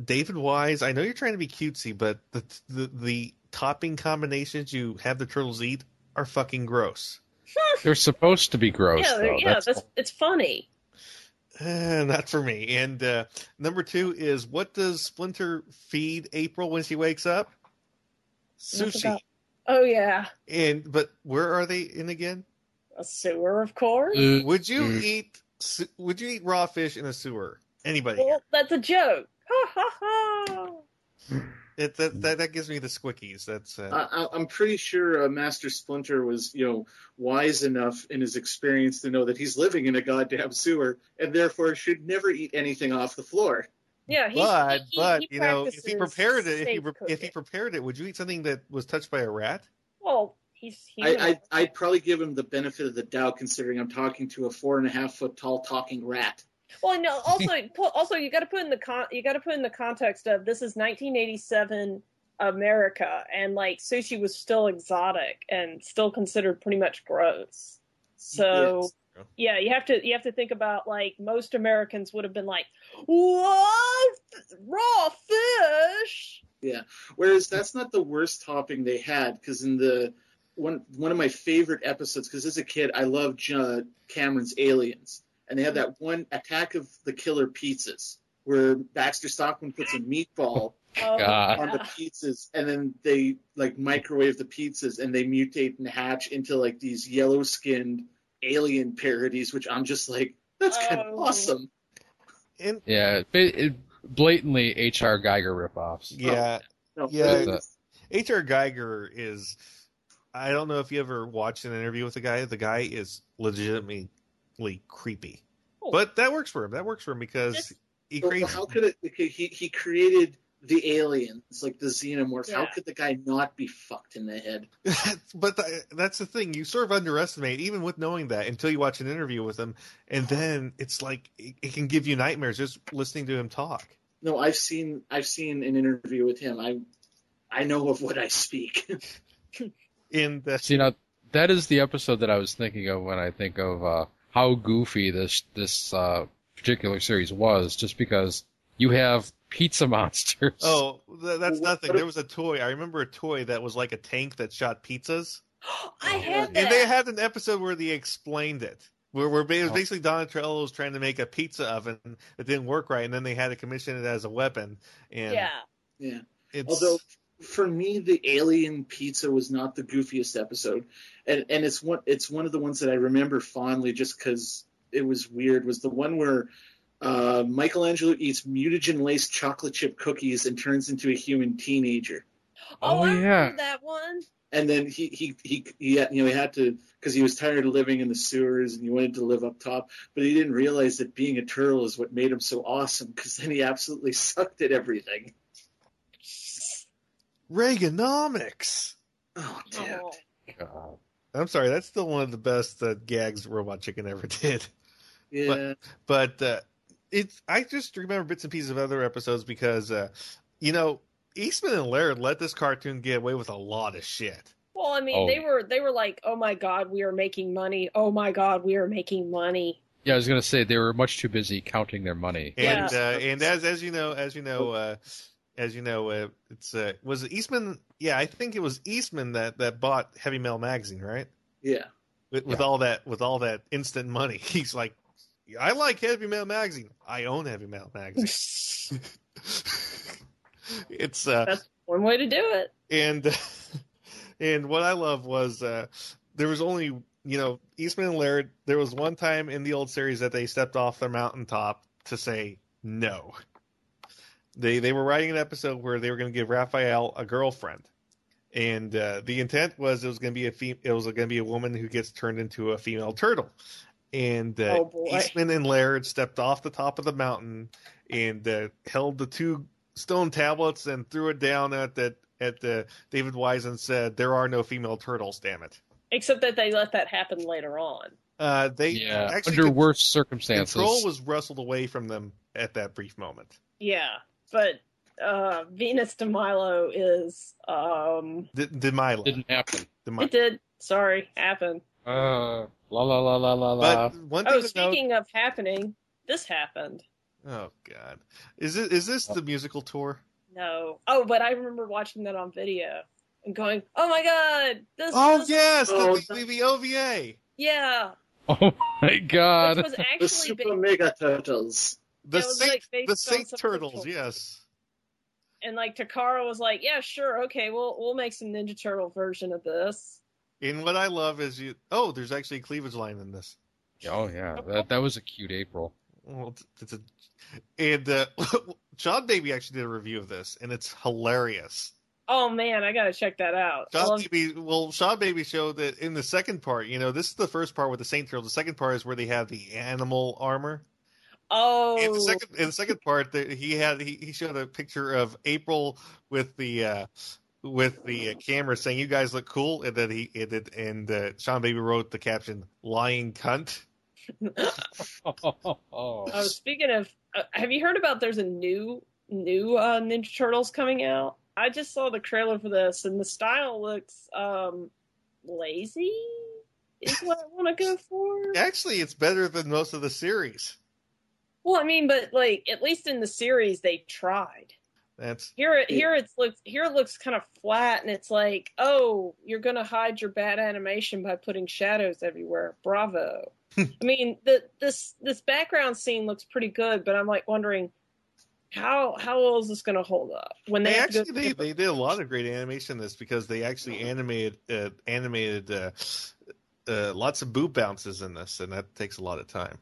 David Wise. I know you're trying to be cutesy, but the the, the topping combinations you have the turtles eat are fucking gross. They're supposed to be gross. Yeah, though. yeah that's, that's it's funny. Uh, not for me. And uh, number two is, what does Splinter feed April when she wakes up? Sushi. About... Oh yeah. And but where are they in again? A sewer, of course. Mm. Would you mm. eat? Would you eat raw fish in a sewer? Anybody? Well, that's a joke. Ha ha ha. It, that, that that gives me the squickies. That's. Uh... I, I'm pretty sure uh, Master Splinter was, you know, wise enough in his experience to know that he's living in a goddamn sewer and therefore should never eat anything off the floor. Yeah, he's, but he, but he you know, if he prepared it, if he cooking. if he prepared it, would you eat something that was touched by a rat? Well, he's. Human. I, I I'd probably give him the benefit of the doubt, considering I'm talking to a four and a half foot tall talking rat. Well, no. Also, also, you got to put in the con- you got to put in the context of this is nineteen eighty-seven America, and like sushi was still exotic and still considered pretty much gross. So, yes. yeah, you have to you have to think about like most Americans would have been like, what? Raw fish? Yeah. Whereas that's not the worst topping they had, because in the one one of my favorite episodes, because as a kid I loved uh, Cameron's Aliens. And they had that one Attack of the Killer Pizzas where Baxter Stockman puts a meatball oh, on the pizzas, and then they like microwave the pizzas and they mutate and hatch into like these yellow skinned alien parodies, which I'm just like, that's kind of oh. awesome. And, yeah, it, it blatantly H R. Giger ripoffs. Yeah, oh, yeah. No, yeah. H R. Giger is. I don't know if you ever watched an interview with the guy. The guy is legitimately. creepy, oh. but that works for him. That works for him because he so creates. How could it? He he created the aliens, like the xenomorphs. Yeah. How could the guy not be fucked in the head? But the, that's the thing. You sort of underestimate, even with knowing that, until you watch an interview with him, and then it's like it, it can give you nightmares just listening to him talk. No, I've seen I've seen an interview with him. I I know of what I speak. In the so, you know, that is the episode that I was thinking of when I think of. Uh, how goofy this this uh, particular series was, just because you have pizza monsters. Oh, th- that's nothing. There was a toy. I remember a toy that was like a tank that shot pizzas. I had that. And they had an episode where they explained it, where, where it was basically Donatello was trying to make a pizza oven that didn't work right, and then they had to commission it as a weapon. And yeah. Yeah. It's... Although, for me, the alien pizza was not the goofiest episode. And and it's one it's one of the ones that I remember fondly just because it was weird, was the one where uh, Michelangelo eats mutagen-laced chocolate chip cookies and turns into a human teenager. Oh, oh I yeah. remember that one. And then he he he, he had, you know, he had to, because he was tired of living in the sewers and he wanted to live up top, but he didn't realize that being a turtle is what made him so awesome, because then he absolutely sucked at everything. Reaganomics. Oh, damn. Oh. God. I'm sorry, that's still one of the best uh, gags Robot Chicken ever did. Yeah. But, but uh, it's, I just remember bits and pieces of other episodes because, uh, you know, Eastman and Laird let this cartoon get away with a lot of shit. Well, I mean, oh. they were they were like, oh my God, we are making money. Oh my God, we are making money. Yeah, I was going to say, they were much too busy counting their money. And yeah. uh, and as as you know, as you know, uh, As you know, uh, it's uh, was it Eastman? Yeah, I think it was Eastman that, that bought Heavy Metal Magazine, right? Yeah. With, with yeah. all that with all that instant money, he's like, I like Heavy Metal Magazine. I own Heavy Metal Magazine. It's uh, that's one way to do it. And and what I love was uh, there was only you know Eastman and Laird. There was one time in the old series that they stepped off their mountaintop to say no. They they were writing an episode where they were going to give Raphael a girlfriend, and uh, the intent was it was going to be a fem- it was going to be a woman who gets turned into a female turtle, and uh, oh Eastman and Laird stepped off the top of the mountain and uh, held the two stone tablets and threw it down at the at the David Wise and said, "There are no female turtles, damn it!" Except that they let that happen later on. Uh, they yeah. actually under could, worse circumstances. Control was wrestled away from them at that brief moment. Yeah. But uh, Venus de Milo is um, de, de Milo didn't happen. The mon- it did. Sorry, happened. Uh, la la la la la la. But one thing oh, speaking note- of happening, this happened. Oh God, is it is this the musical tour? No. Oh, but I remember watching that on video and going, "Oh my God, this!" Oh this- yes, oh, the, the, the O V A. Yeah. Oh my God. Which was actually the Super big- Mega Turtles. The Saint, like the Saint Turtles, yes. And like Takara was like, yeah, sure, okay, we'll we'll make some Ninja Turtle version of this. And what I love is you. Oh, there's actually a cleavage line in this. Oh yeah, that that was a cute April. Well, it's a, and uh, John Baby actually did a review of this, and it's hilarious. Oh man, I gotta check that out. John love- Baby, well, Sean Baby showed that in the second part. You know, this is the first part with the Saint Turtles. The second part is where they have the animal armor. Oh. In the second, in the second part, the, he had he, he showed a picture of April with the uh, with the uh, camera saying, "You guys look cool," and then he and, and uh, Sean Baby wrote the caption, "Lying cunt." Oh, speaking of, uh, have you heard about? There's a new new uh, Ninja Turtles coming out. I just saw the trailer for this, and the style looks um, lazy. Is what I want to go for. Actually, it's better than most of the series. Well, I mean, but like at least in the series they tried. That's here. It, here it's looks here it looks kind of flat, and it's like, oh, you're gonna hide your bad animation by putting shadows everywhere. Bravo. I mean, the this this background scene looks pretty good, but I'm like wondering how how well is this gonna hold up when they, they actually to go- they, they did a lot of great animation in this because they actually animated uh, animated uh, uh, lots of boob bounces in this, and that takes a lot of time.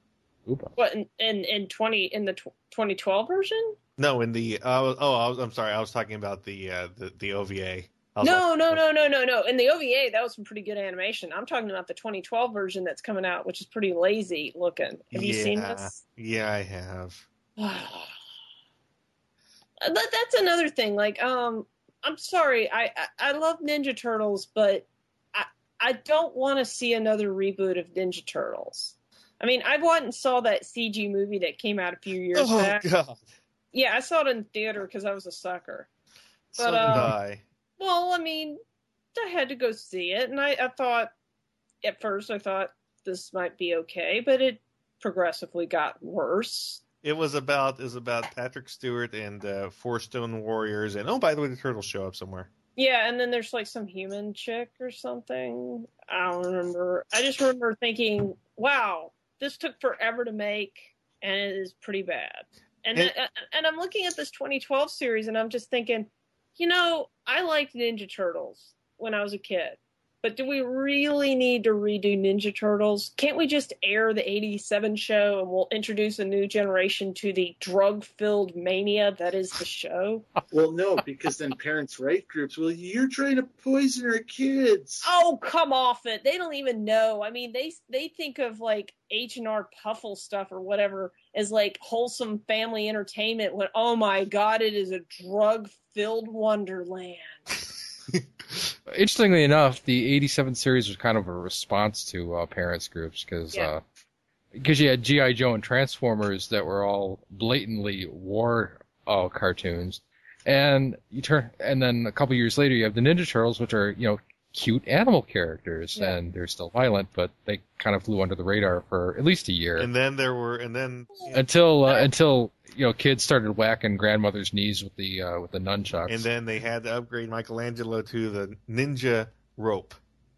What in, in in twenty in the twenty twelve version? No, in the uh, oh, I was, I'm sorry, I was talking about the uh, the, the O V A. No, like, no, no, no, no, no. In the O V A, that was some pretty good animation. I'm talking about the twenty twelve version that's coming out, which is pretty lazy looking. Have you yeah. seen this? Yeah, I have. that, that's another thing. Like, um, I'm sorry, I, I, I love Ninja Turtles, but I I don't want to see another reboot of Ninja Turtles. I mean, I went and saw that C G movie that came out a few years oh, back. Oh, God. Yeah, I saw it in the theater because I was a sucker. But, so did um, I. Well, I mean, I had to go see it, and I, I thought, at first, I thought this might be okay, but it progressively got worse. It was about, it was about Patrick Stewart and uh, Four Stone Warriors, and oh, by the way, the turtles show up somewhere. Yeah, and then there's like some human chick or something. I don't remember. I just remember thinking, wow. This took forever to make, and it is pretty bad. And and, I, and I'm looking at this twenty twelve series, and I'm just thinking, you know, I liked Ninja Turtles when I was a kid, but do we really need to redo Ninja Turtles? Can't we just air the eighty-seven show, and we'll introduce a new generation to the drug-filled mania that is the show? Well, no, because then parents' right groups will, you're trying to poison our kids. Oh, come off it. They don't even know. I mean, they they think of, like, H and R Puffle stuff or whatever as, like, wholesome family entertainment when, oh, my God, it is a drug-filled wonderland. Interestingly enough, the eighty-seven series was kind of a response to uh, parents' groups because yeah. uh, you had G I. Joe and Transformers that were all blatantly war uh, cartoons, and you turn and then a couple years later you have the Ninja Turtles, which are you know cute animal characters, yeah. and they're still violent, but they kind of flew under the radar for at least a year. And then there were, and then until uh, until. You know, kids started whacking grandmother's knees with the uh, with the nunchucks, and then they had to upgrade Michelangelo to the ninja rope.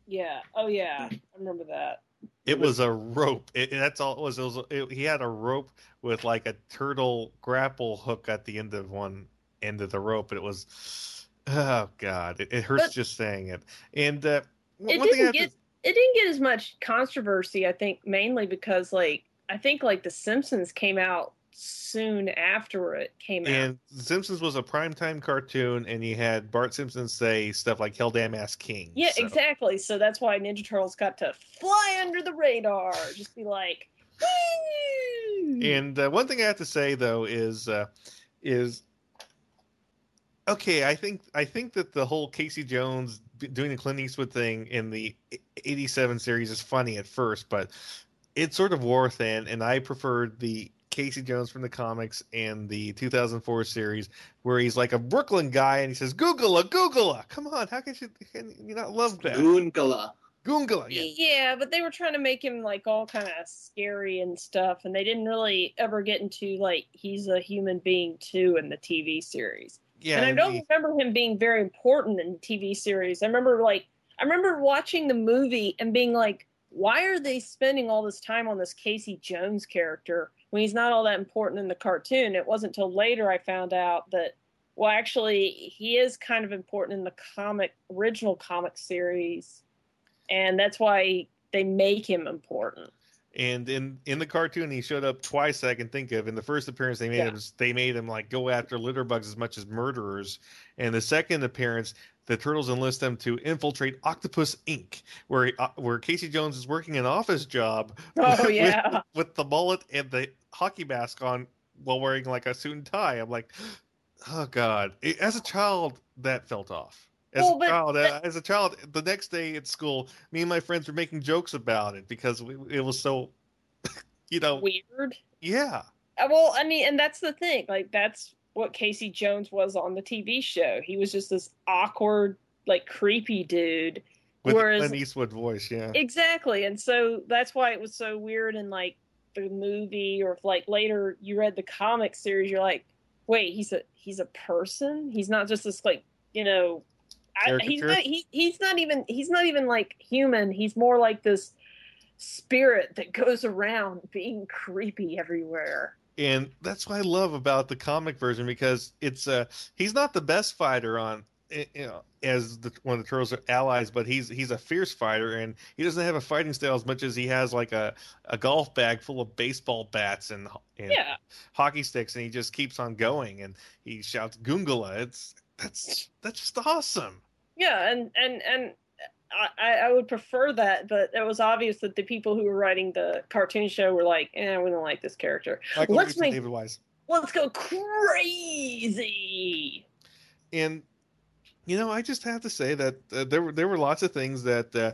Yeah. Oh, yeah. I remember that. It, it was, was a rope. It, that's all it was. It was it, he had a rope with like a turtle grapple hook at the end of one end of the rope, and it was oh god, it, it hurts but just saying it. And uh, it one didn't thing get to... it didn't get as much controversy, I think, mainly because like I think like The Simpsons came out. Soon after it came out. And Simpsons was a primetime cartoon, and you had Bart Simpson say stuff like, hell damn ass king. Yeah, so. Exactly. So that's why Ninja Turtles got to fly under the radar. Just be like, woo! And uh, one thing I have to say, though, is, uh, is okay, I think I think that the whole Casey Jones doing the Clint Eastwood thing in the eighty-seven series is funny at first, but it's sort of wore thin, and I preferred the Casey Jones from the comics and the two thousand four series, where he's like a Brooklyn guy and he says Googala, Googala. Come on, how can you, can you not love that? Goongala. Goongala, yeah. Yeah, but they were trying to make him like all kind of scary and stuff, and they didn't really ever get into like he's a human being too in the T V series. Yeah, and I don't he, remember him being very important in the T V series. I remember like I remember watching the movie and being like, why are they spending all this time on this Casey Jones character when he's not all that important in the cartoon? It wasn't till later I found out that, well, actually, he is kind of important in the comic original comic series, and that's why they make him important. And in, in the cartoon, he showed up twice that I can think of. In the first appearance, they made yeah. him they made him like go after litter bugs as much as murderers. And the second appearance, the Turtles enlist them to infiltrate Octopus Incorporated, where uh, where Casey Jones is working an office job. Oh with, yeah, with, with the mullet and the hockey mask on, while wearing like a suit and tie. I'm like, oh god! It, as a child, that felt off. As, well, but, a child, but, as a child, the next day at school, me and my friends were making jokes about it because we, it was so, you know, weird. Yeah. Well, I mean, and that's the thing. Like, that's what Casey Jones was on the T V show. He was just this awkward, like, creepy dude. With whereas, a Clint Eastwood voice, yeah. Exactly. And so that's why it was so weird in, like, the movie, or if, like, later you read the comic series, you're like, wait, he's a he's a person? He's not just this, like, you know... I, he's not. He, he's not even. He's not even like human. He's more like this spirit that goes around being creepy everywhere. And that's what I love about the comic version, because it's uh he's not the best fighter on, you know, as the, one of the Turtles' allies, but he's he's a fierce fighter, and he doesn't have a fighting style as much as he has like a, a golf bag full of baseball bats and, and yeah. hockey sticks, and he just keeps on going, and he shouts Goongala. It's that's that's just awesome. Yeah, and and and I, I would prefer that, but it was obvious that the people who were writing the cartoon show were like, eh, we don't like this character. Michael let's Reaves make David Wise. Let's go crazy. And you know, I just have to say that uh, there were there were lots of things that uh,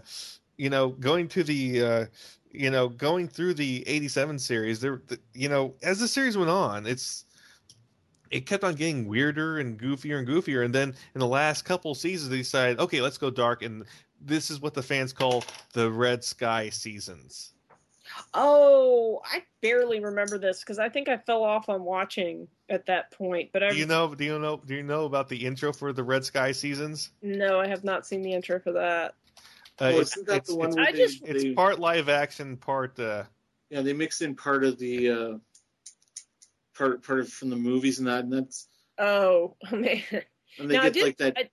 you know, going to the uh, you know going through the eighty-seven series, there the, you know as the series went on, it's. It kept on getting weirder and goofier and goofier, and then in the last couple seasons, they decided, okay, let's go dark, and this is what the fans call the Red Sky seasons. Oh, I barely remember this because I think I fell off on watching at that point. But I do you know, do you know, do you know about the intro for the Red Sky seasons? No, I have not seen the intro for that. Uh, well, it's, that it's, the one it's, I they, just, it's they, part live action, part. Uh, yeah, they mixed in part of the. Uh... Part, part of from the movies and that, and that's oh man. And they no, get did, like that. I,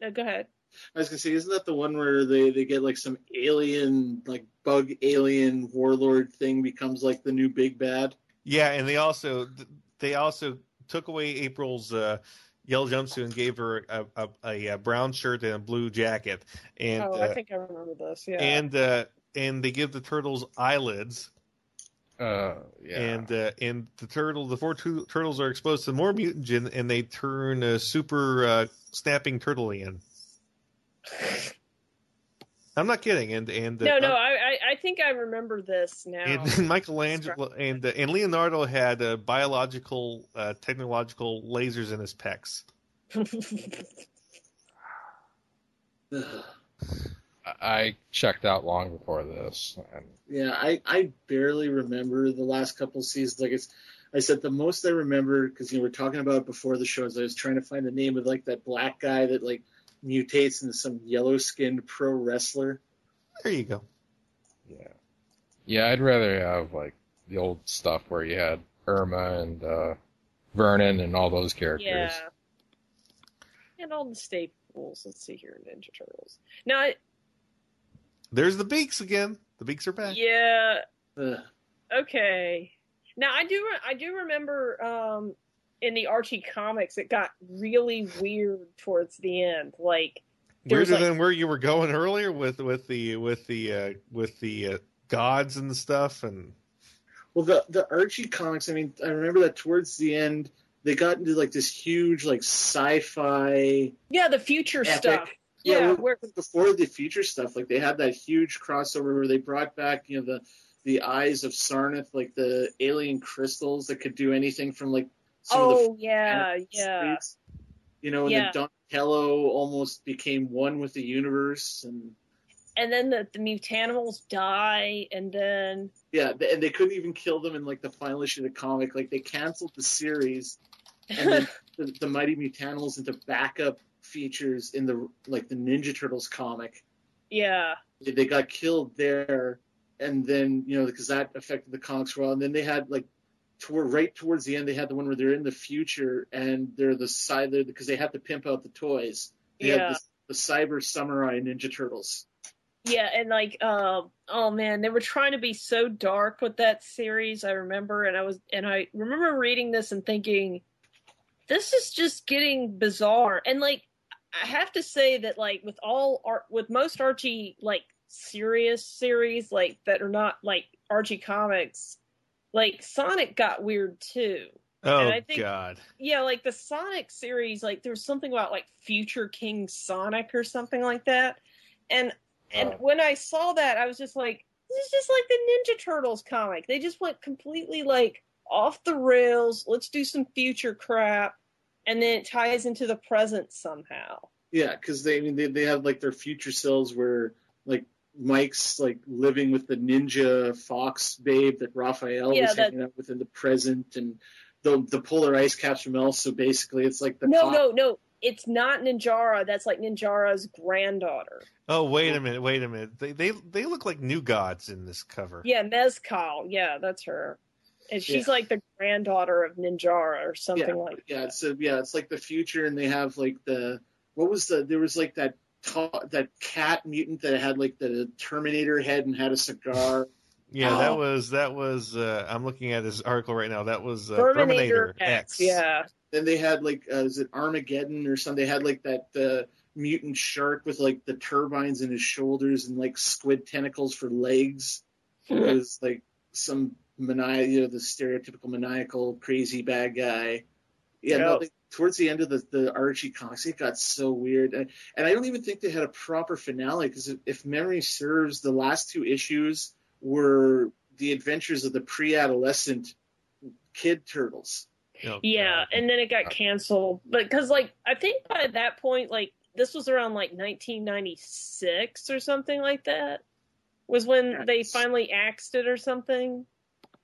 no, go ahead. I was gonna say, isn't that the one where they, they get like some alien, like bug alien warlord thing becomes like the new big bad? Yeah, and they also they also took away April's uh, yellow jumpsuit and gave her a, a, a brown shirt and a blue jacket. And oh, I uh, think I remember this. Yeah, and uh, and they give the turtles eyelids. Uh, yeah. And uh, and the turtle, the four tu- turtles are exposed to more mutagen, and they turn a super uh, snapping turtle in. I'm not kidding. And and no, uh, no, I I think I remember this now. And Michelangelo and uh, and Leonardo had uh, biological, uh, technological lasers in his pecs. I checked out long before this. And... Yeah, I, I barely remember the last couple seasons. Like it's, I said, the most I remember, because you know, we were talking about it before the show, is I was trying to find the name of like that black guy that like mutates into some yellow-skinned pro wrestler. There you go. Yeah, yeah. I'd rather have like the old stuff where you had Irma and uh, Vernon and all those characters. Yeah, and all the staples. Let's see here, Ninja Turtles. Now. I, There's the beaks again. The beaks are back. Yeah. Ugh. Okay. Now I do. Re- I do remember um, in the Archie comics, it got really weird towards the end. Like weirder like, than where you were going earlier with with the with the uh, with the uh, gods and the stuff. And well, the the Archie comics. I mean, I remember that towards the end, they got into like this huge like sci-fi. Yeah, the future epic. Stuff. Yeah, yeah. Before the future stuff, like they had that huge crossover where they brought back, you know, the the eyes of Sarnath, like the alien crystals that could do anything from like some oh, of the yeah, yeah. Streets, you know, and yeah. then Donatello almost became one with the universe, and and then the, the Mutanimals die, and then yeah, they, and they couldn't even kill them in like the final issue of the comic. Like they canceled the series, and then the, the Mighty Mutanimals into backup features in the like the Ninja Turtles comic. Yeah, they got killed there, and then you know because that affected the comics for a while. And then they had like toward right towards the end they had the one where they're in the future and they're the side because they had to pimp out the toys. They yeah, had the, the Cyber Samurai Ninja Turtles. Yeah, and like um, oh man, they were trying to be so dark with that series. I remember, and I was and I remember reading this and thinking, this is just getting bizarre. And like. I have to say that, like, with all art, with most Archie, like, serious series, like, that are not, like, Archie comics, like, Sonic got weird, too. Oh, and I think, God. Yeah, like, the Sonic series, like, there was something about, like, Future King Sonic or something like that. And and oh. when I saw that, I was just like, this is just like the Ninja Turtles comic. They just went completely, like, off the rails. Let's do some future crap. And then it ties into the present somehow. Yeah, because they I mean, they they have like their future selves where like Mike's like living with the ninja fox babe that Raphael yeah, was that... hanging out with in the present, and the the polar ice caps from Elf. So basically, it's like the no pop- no no. It's not Ninjara. That's like Ninjara's granddaughter. Oh wait a minute, wait a minute. They they they look like new gods in this cover. Yeah, Mezcal. Yeah, that's her. And she's yeah. like the granddaughter of Ninjara or something yeah. like yeah, that. Yeah, so yeah, it's like the future, and they have like the what was the there was like that ta- that cat mutant that had like the Terminator head and had a cigar. yeah, um, that was that was uh, I'm looking at this article right now. That was uh, Terminator X. X. Yeah. Then they had like uh, is it Armageddon or something? They had like that uh, mutant shark with like the turbines in his shoulders and like squid tentacles for legs. It was like some. Mani- you know, the stereotypical maniacal crazy bad guy. Yeah, no, like, towards the end of the, the Archie comics, it got so weird, and, and I don't even think they had a proper finale because if, if memory serves, the last two issues were the adventures of the pre-adolescent kid turtles. Oh, yeah, God. And then it got canceled, but because like I think by that point, like this was around like nineteen ninety-six or something like that, was when yes. they finally axed it or something.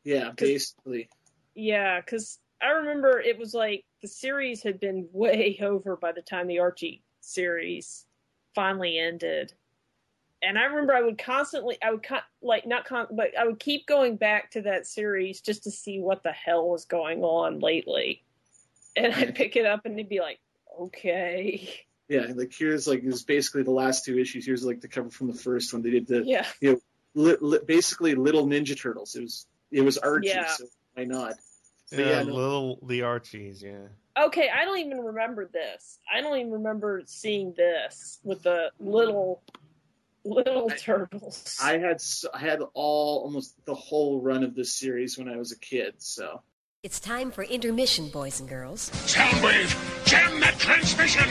Yeah, basically. Yeah, because I remember it was like the series had been way over by the time the Archie series finally ended. And I remember I would constantly, I would, con- like, not con- but I would keep going back to that series just to see what the hell was going on lately. And I'd pick it up and it'd be like, okay. Yeah, like here's like, it was basically the last two issues. Here's like the cover from the first one. They did the, yeah. you know, li- li- basically Little Ninja Turtles. It was. It was Archie, yeah. so why not? So, yeah, yeah no. little the Archies, yeah. Okay, I don't even remember this. I don't even remember seeing this with the little little I, turtles. I had I had all almost the whole run of this series when I was a kid. So it's time for intermission, boys and girls. Soundwave, jam that transmission.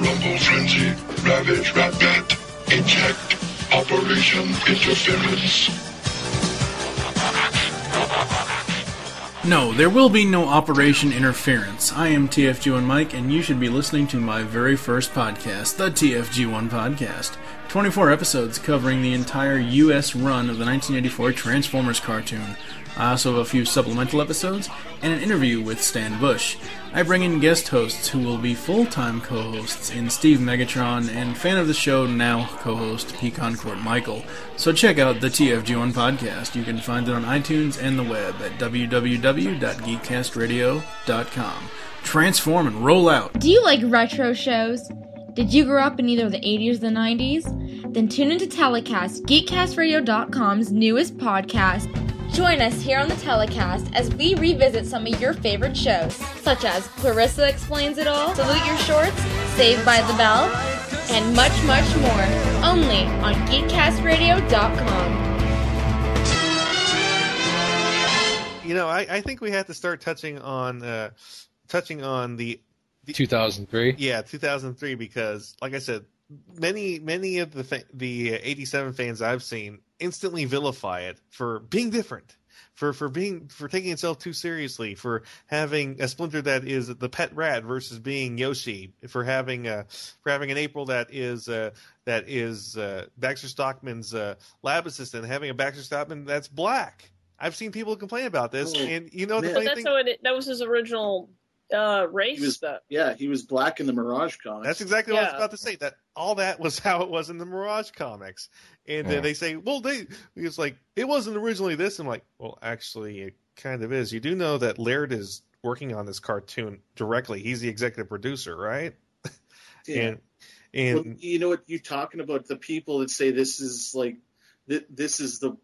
Rumble frenzy, ravage, rabbit, eject, operation interference. No, there will be no Operation Interference. I am T F G one Mike, and you should be listening to my very first podcast, the T F G one Podcast. twenty-four episodes covering the entire U S run of the nineteen eighty-four Transformers cartoon. I also have a few supplemental episodes and an interview with Stan Bush. I bring in guest hosts who will be full-time co-hosts in Steve Megatron and fan of the show, now co-host Pecan Court Michael. So check out the T F G one Podcast. You can find it on iTunes and the web at w w w dot geekcast radio dot com. Transform and roll out! Do you like retro shows? Did you grow up in either the eighties or the nineties? Then tune into Telecast, geekcast radio dot com's newest podcast. Join us here on the Telecast as we revisit some of your favorite shows, such as Clarissa Explains It All, Salute Your Shorts, Saved by the Bell, and much, much more, only on geekcast radio dot com. You know, I, I think we have to start touching on uh, touching on the... the two thousand three? Yeah, two thousand three, because, like I said, many many of the fa- the eighty-seven fans I've seen instantly vilify it for being different, for for being for taking itself too seriously, for having a Splinter that is the pet rat versus being Yoshi, for having a for having an April that is uh, that is uh, Baxter Stockman's uh, lab assistant, having a Baxter Stockman that's black. I've seen people complain about this, oh, and you know the funny that's thing how it, that was his original uh, race. He was, but... Yeah, he was black in the Mirage comics. That's exactly yeah. what I was about to say. That all that was how it was in the Mirage comics, and yeah. uh, they say, "Well, they it's like it wasn't originally this." I'm like, "Well, actually, it kind of is." You do know that Laird is working on this cartoon directly. He's the executive producer, right? Yeah. and and well, you know what you're talking about? The people that say this is like th- this is the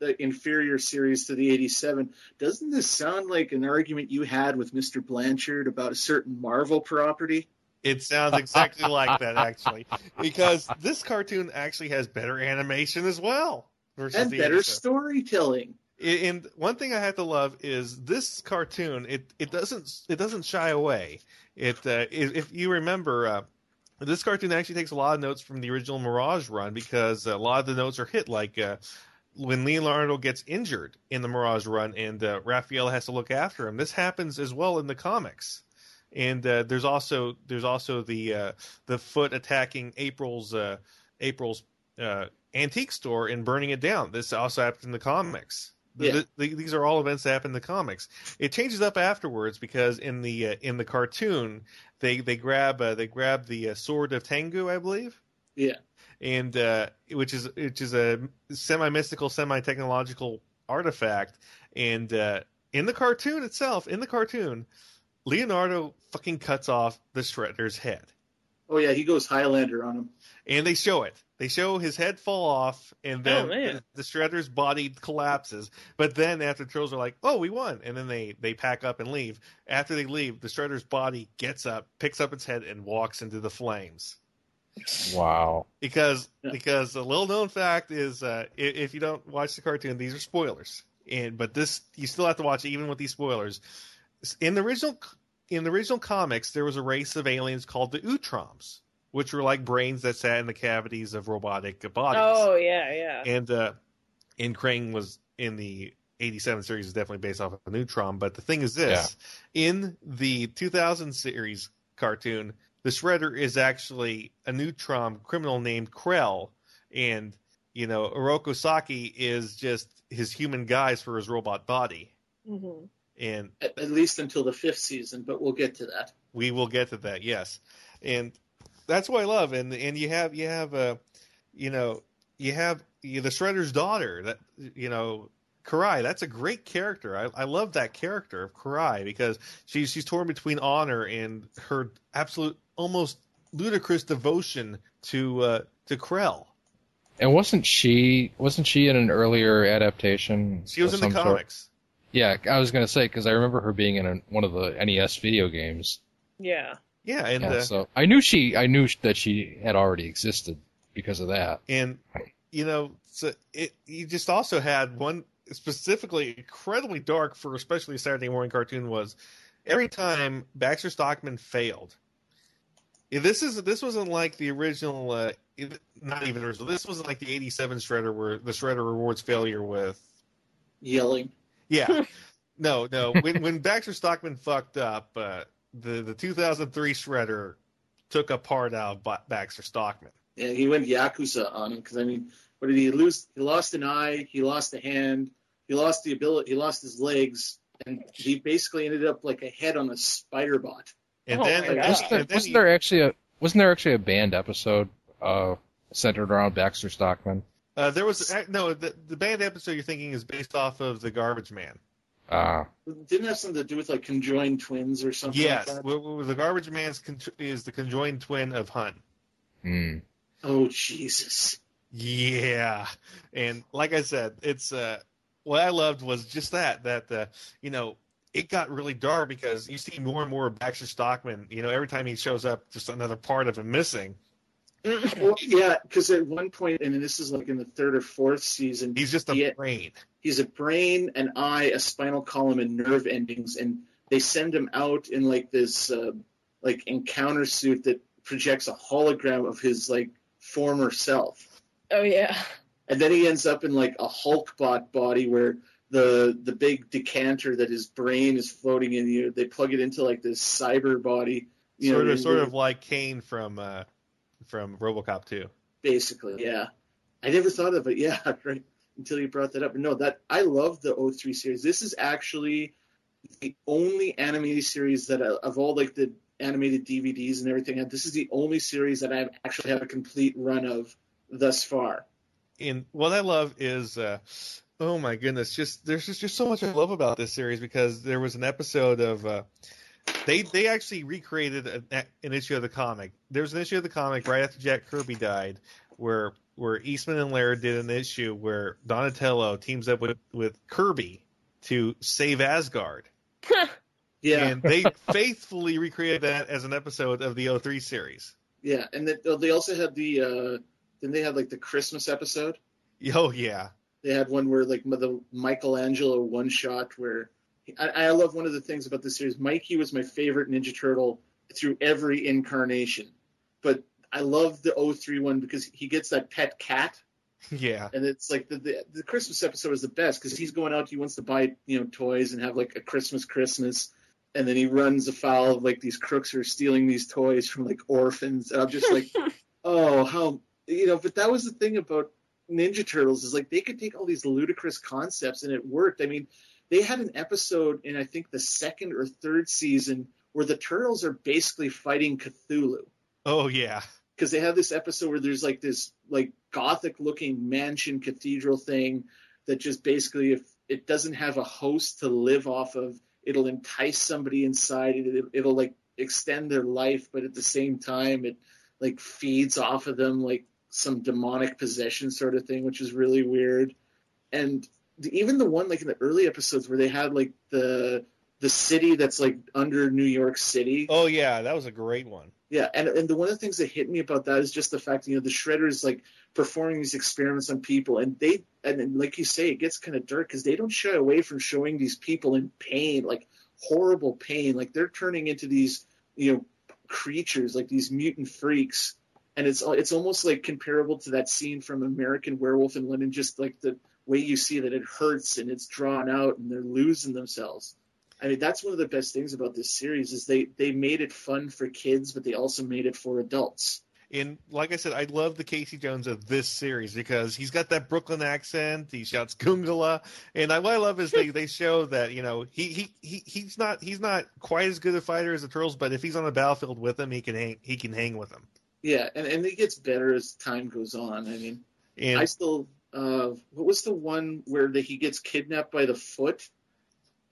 the inferior series to the eighty-seven. Doesn't this sound like an argument you had with Mister Blanchard about a certain Marvel property? It sounds exactly like that, actually, because this cartoon actually has better animation as well, versus and the better eighty-seven. Storytelling. And one thing I have to love is this cartoon. It it doesn't it doesn't shy away. It uh, if you remember. Uh, This cartoon actually takes a lot of notes from the original Mirage run, because a lot of the notes are hit, like uh, when Leonardo gets injured in the Mirage run and uh, Raphael has to look after him. This happens as well in the comics, and uh, there's also there's also the uh, the foot attacking April's uh, April's uh, antique store and burning it down. This also happens in the comics. Yeah. The, the, these are all events that happen in the comics. It changes up afterwards, because in the uh, in the cartoon they they grab uh, they grab the uh, sword of Tengu, I believe. Yeah, and uh, which is which is a semi mystical, semi technological artifact. And uh, in the cartoon itself, in the cartoon, Leonardo fucking cuts off the Shredder's head. Oh yeah, he goes Highlander on him. And they show it. They show his head fall off, and then oh, the Shredder's body collapses. But then after the Turtles are like, oh, we won. And then they, they pack up and leave. After they leave, the Shredder's body gets up, picks up its head, and walks into the flames. Wow. Because yeah. because a little-known fact is, uh, if you don't watch the cartoon, these are spoilers. And But this you still have to watch it, even with these spoilers. In the original in the original comics, there was a race of aliens called the Utroms, which were like brains that sat in the cavities of robotic bodies. Oh, yeah, yeah. And uh, and Krang was in the eighty-seven series, is definitely based off of a Neutron. But the thing is this, yeah. in the two thousand series cartoon, the Shredder is actually a Neutron criminal named Krell. And, you know, Oroko Saki is just his human guise for his robot body. Mm-hmm. And at, at least until the fifth season, but we'll get to that. We will get to that, yes. And... that's what I love, and and you have you have uh, you know you have you, the Shredder's daughter, that you know Karai. That's a great character. I, I love that character of Karai, because she's she's torn between honor and her absolute almost ludicrous devotion to uh, to Krell. And wasn't she wasn't she in an earlier adaptation? She was in the comics. Sort? Yeah, I was gonna say, because I remember her being in a, one of the N E S video games. Yeah. Yeah, and yeah, uh, so I knew she, I knew that she had already existed because of that. And you know, so it, you just also had one specifically incredibly dark for especially a Saturday morning cartoon was every time Baxter Stockman failed. This is this wasn't like the original, uh, not even original. This wasn't like the eighty-seven Shredder where the Shredder rewards failure with yelling. Yeah, no, no. When when Baxter Stockman fucked up. Uh, The the two thousand three Shredder took a part out of Baxter Stockman. Yeah, he went Yakuza on him, because I mean, what did he lose? He lost an eye, he lost a hand, he lost the ability, he lost his legs, and he basically ended up like a head on a spider bot. And oh then, like, wasn't, there, and then wasn't he, there actually a wasn't there actually a band episode uh, centered around Baxter Stockman? Uh, there was no the, the band episode you're thinking is based off of the Garbage Man. Uh, Didn't have something to do with like conjoined twins or something. Yes, like that? Well, the Garbage Man's con- is the conjoined twin of Hun. Mm. Oh Jesus! Yeah, and like I said, it's uh, what I loved was just that that uh, you know it got really dark, because you see more and more of Baxter Stockman. You know, every time he shows up, just another part of him missing. Well, yeah, because at one point, and this is like in the third or fourth season, he's just a he, brain. He's a brain, an eye, a spinal column, and nerve endings, and they send him out in like this uh, like encounter suit that projects a hologram of his, like, former self. Oh, yeah. And then he ends up in, like, a Hulkbot body where the the big decanter that his brain is floating in, you know, they plug it into, like, this cyber body. You sort know, of, sort where, of like Kane from uh, from RoboCop two. Basically, yeah. I never thought of it, yeah, right, until you brought that up. But no, that I love the oh three series. This is actually the only animated series that, I, of all, like, the animated D V Ds and everything, this is the only series that I've actually had a complete run of thus far. And what I love is, uh, oh my goodness, just there's just, just so much I love about this series, because there was an episode of, uh, they they actually recreated a, an issue of the comic. There was an issue of the comic right after Jack Kirby died, where where Eastman and Laird did an issue where Donatello teams up with, with Kirby to save Asgard. Yeah, and they faithfully recreated that as an episode of the oh three series. Yeah, and the, they also had the uh, then they had like the Christmas episode. Oh yeah, they had one where like the Michelangelo one shot where I, I love one of the things about this series. Mikey was my favorite Ninja Turtle through every incarnation, but I love the oh three one because he gets that pet cat. Yeah, and it's like the, the the Christmas episode is the best because he's going out. He wants to buy, you know, toys and have like a Christmas Christmas. And then he runs afoul of, like, these crooks who are stealing these toys from, like, orphans. And I'm just like, oh, how, you know, but that was the thing about Ninja Turtles is, like, they could take all these ludicrous concepts, and it worked. I mean, they had an episode in, I think, the second or third season where the Turtles are basically fighting Cthulhu. Oh, yeah. Because they have this episode where there's, like, this, like, gothic-looking mansion cathedral thing that just basically, if it doesn't have a host to live off of, it'll entice somebody inside. It, it'll like extend their life, but at the same time, it like feeds off of them like some demonic possession sort of thing, which is really weird. And the, even the one like in the early episodes where they had like the the city that's like under New York City. Oh yeah, that was a great one. Yeah, and and the one of the things that hit me about that is just the fact that, you know, the Shredder is like performing these experiments on people, and they and then, like you say, it gets kind of dark because they don't shy away from showing these people in pain, like horrible pain, like they're turning into these, you know, creatures, like these mutant freaks, and it's it's almost like comparable to that scene from American Werewolf in London, just like the way you see that it hurts and it's drawn out and they're losing themselves. I mean, that's one of the best things about this series is they, they made it fun for kids, but they also made it for adults. And like I said, I love the Casey Jones of this series because he's got that Brooklyn accent. He shouts Goongala. And I, what I love is they, they show that, you know, he, he, he he's not he's not quite as good a fighter as the Turtles, but if he's on the battlefield with them, he can hang, he can hang with them. Yeah, and, and it gets better as time goes on. I mean, and, I still uh, – what was the one where the, he gets kidnapped by the foot?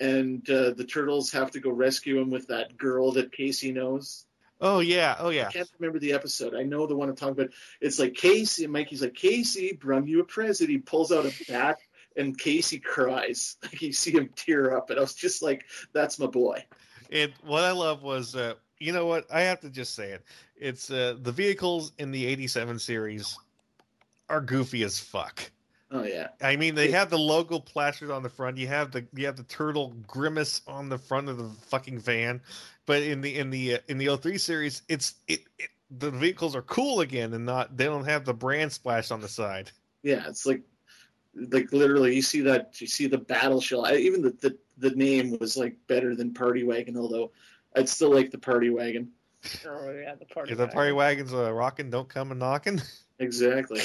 And uh, the Turtles have to go rescue him with that girl that Casey knows. Oh, yeah. Oh, yeah. I can't remember the episode. I know the one I'm talking about. It's like Casey, and Mikey's like, Casey, brung you a present. He pulls out a bat, and Casey cries. Like, you see him tear up, and I was just like, that's my boy. And what I love was, uh, you know what? I have to just say it. It's uh, the vehicles in the eighty-seven series are goofy as fuck. Oh yeah. I mean, they have the logo plastered on the front. You have the you have the turtle grimace on the front of the fucking van. But in the in the uh, in the oh three series, it's it, it the vehicles are cool again and not they don't have the brand splash on the side. Yeah, it's like like literally you see that you see the battle shell. I, even the, the the name was like better than Party Wagon, although I'd still like the Party Wagon. Oh yeah, the Party. Yeah, the Party wagon. Wagon's uh, rocking, don't come a knocking. Exactly.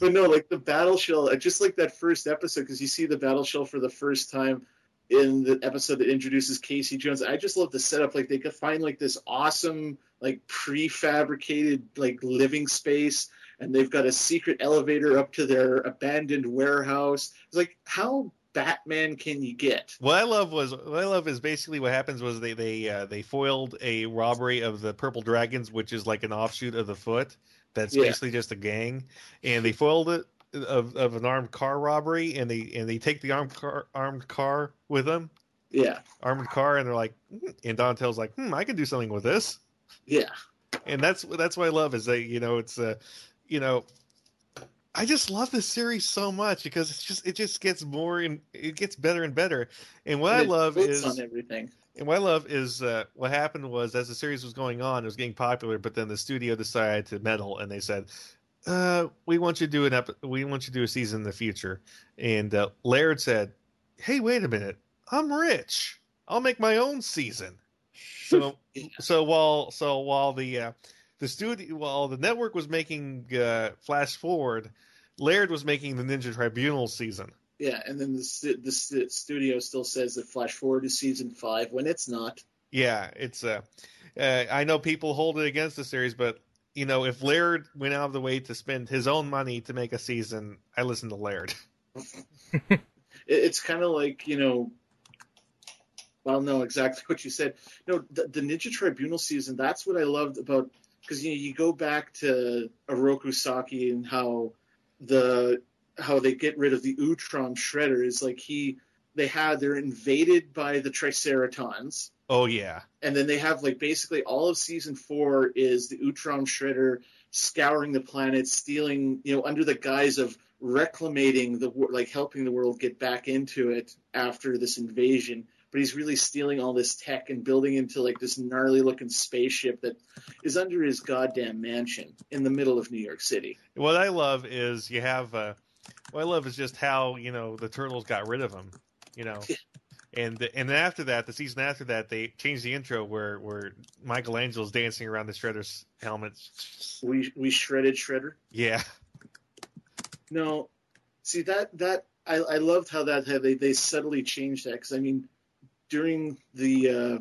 But no, like the battle shell, just like that first episode, because you see the battle shell for the first time in the episode that introduces Casey Jones. I just love the setup. Like they could find like this awesome, like prefabricated, like living space, and they've got a secret elevator up to their abandoned warehouse. It's like, how Batman can you get? What I love was what I love is basically what happens was they they uh, they foiled a robbery of the Purple Dragons, which is like an offshoot of the Foot. That's yeah. basically just a gang, and they foiled it of, of an armed car robbery, and they and they take the armed car armed car with them. Yeah, armored car, and they're like, mm. and Donatello's like, hmm, I can do something with this. Yeah, and that's that's what I love is they, you know, it's a, uh, you know, I just love this series so much because it's just it just gets more and it gets better and better. And what and I love is on everything. And what I love is uh, what happened was as the series was going on, it was getting popular, but then the studio decided to meddle and they said, uh, "We want you to do an ep- we want you to do a season in the future." And uh, Laird said, "Hey, wait a minute! I'm rich. I'll make my own season." So, yeah. so while so while the uh, the studio while the network was making uh, Flash Forward, Laird was making the Ninja Tribunal season. Yeah, and then the, the studio still says that Flash Forward is season five when it's not. Yeah, it's. Uh, uh, I know people hold it against the series, but you know, if Laird went out of the way to spend his own money to make a season, I listen to Laird. It's kind of like, you know, I don't know exactly what you said. No, the, the Ninja Tribunal season. That's what I loved about, because you know, you go back to Oroku Saki and how the. how they get rid of the Utrom Shredder is like he they had they're invaded by the Triceratons. Oh yeah. And then they have like basically all of season four is the Utrom Shredder scouring the planet, stealing, you know, under the guise of reclamating the like helping the world get back into it after this invasion, but he's really stealing all this tech and building into like this gnarly looking spaceship that is under his goddamn mansion in the middle of New York City. What I love is you have uh What I love is just how, you know, the Turtles got rid of him, you know. and and after that, the season after that, they changed the intro where, where Michelangelo's dancing around the Shredder's helmet. We we shredded Shredder? Yeah. No. See, that, that I, I loved how that how they, they subtly changed that. Because, I mean, during the uh,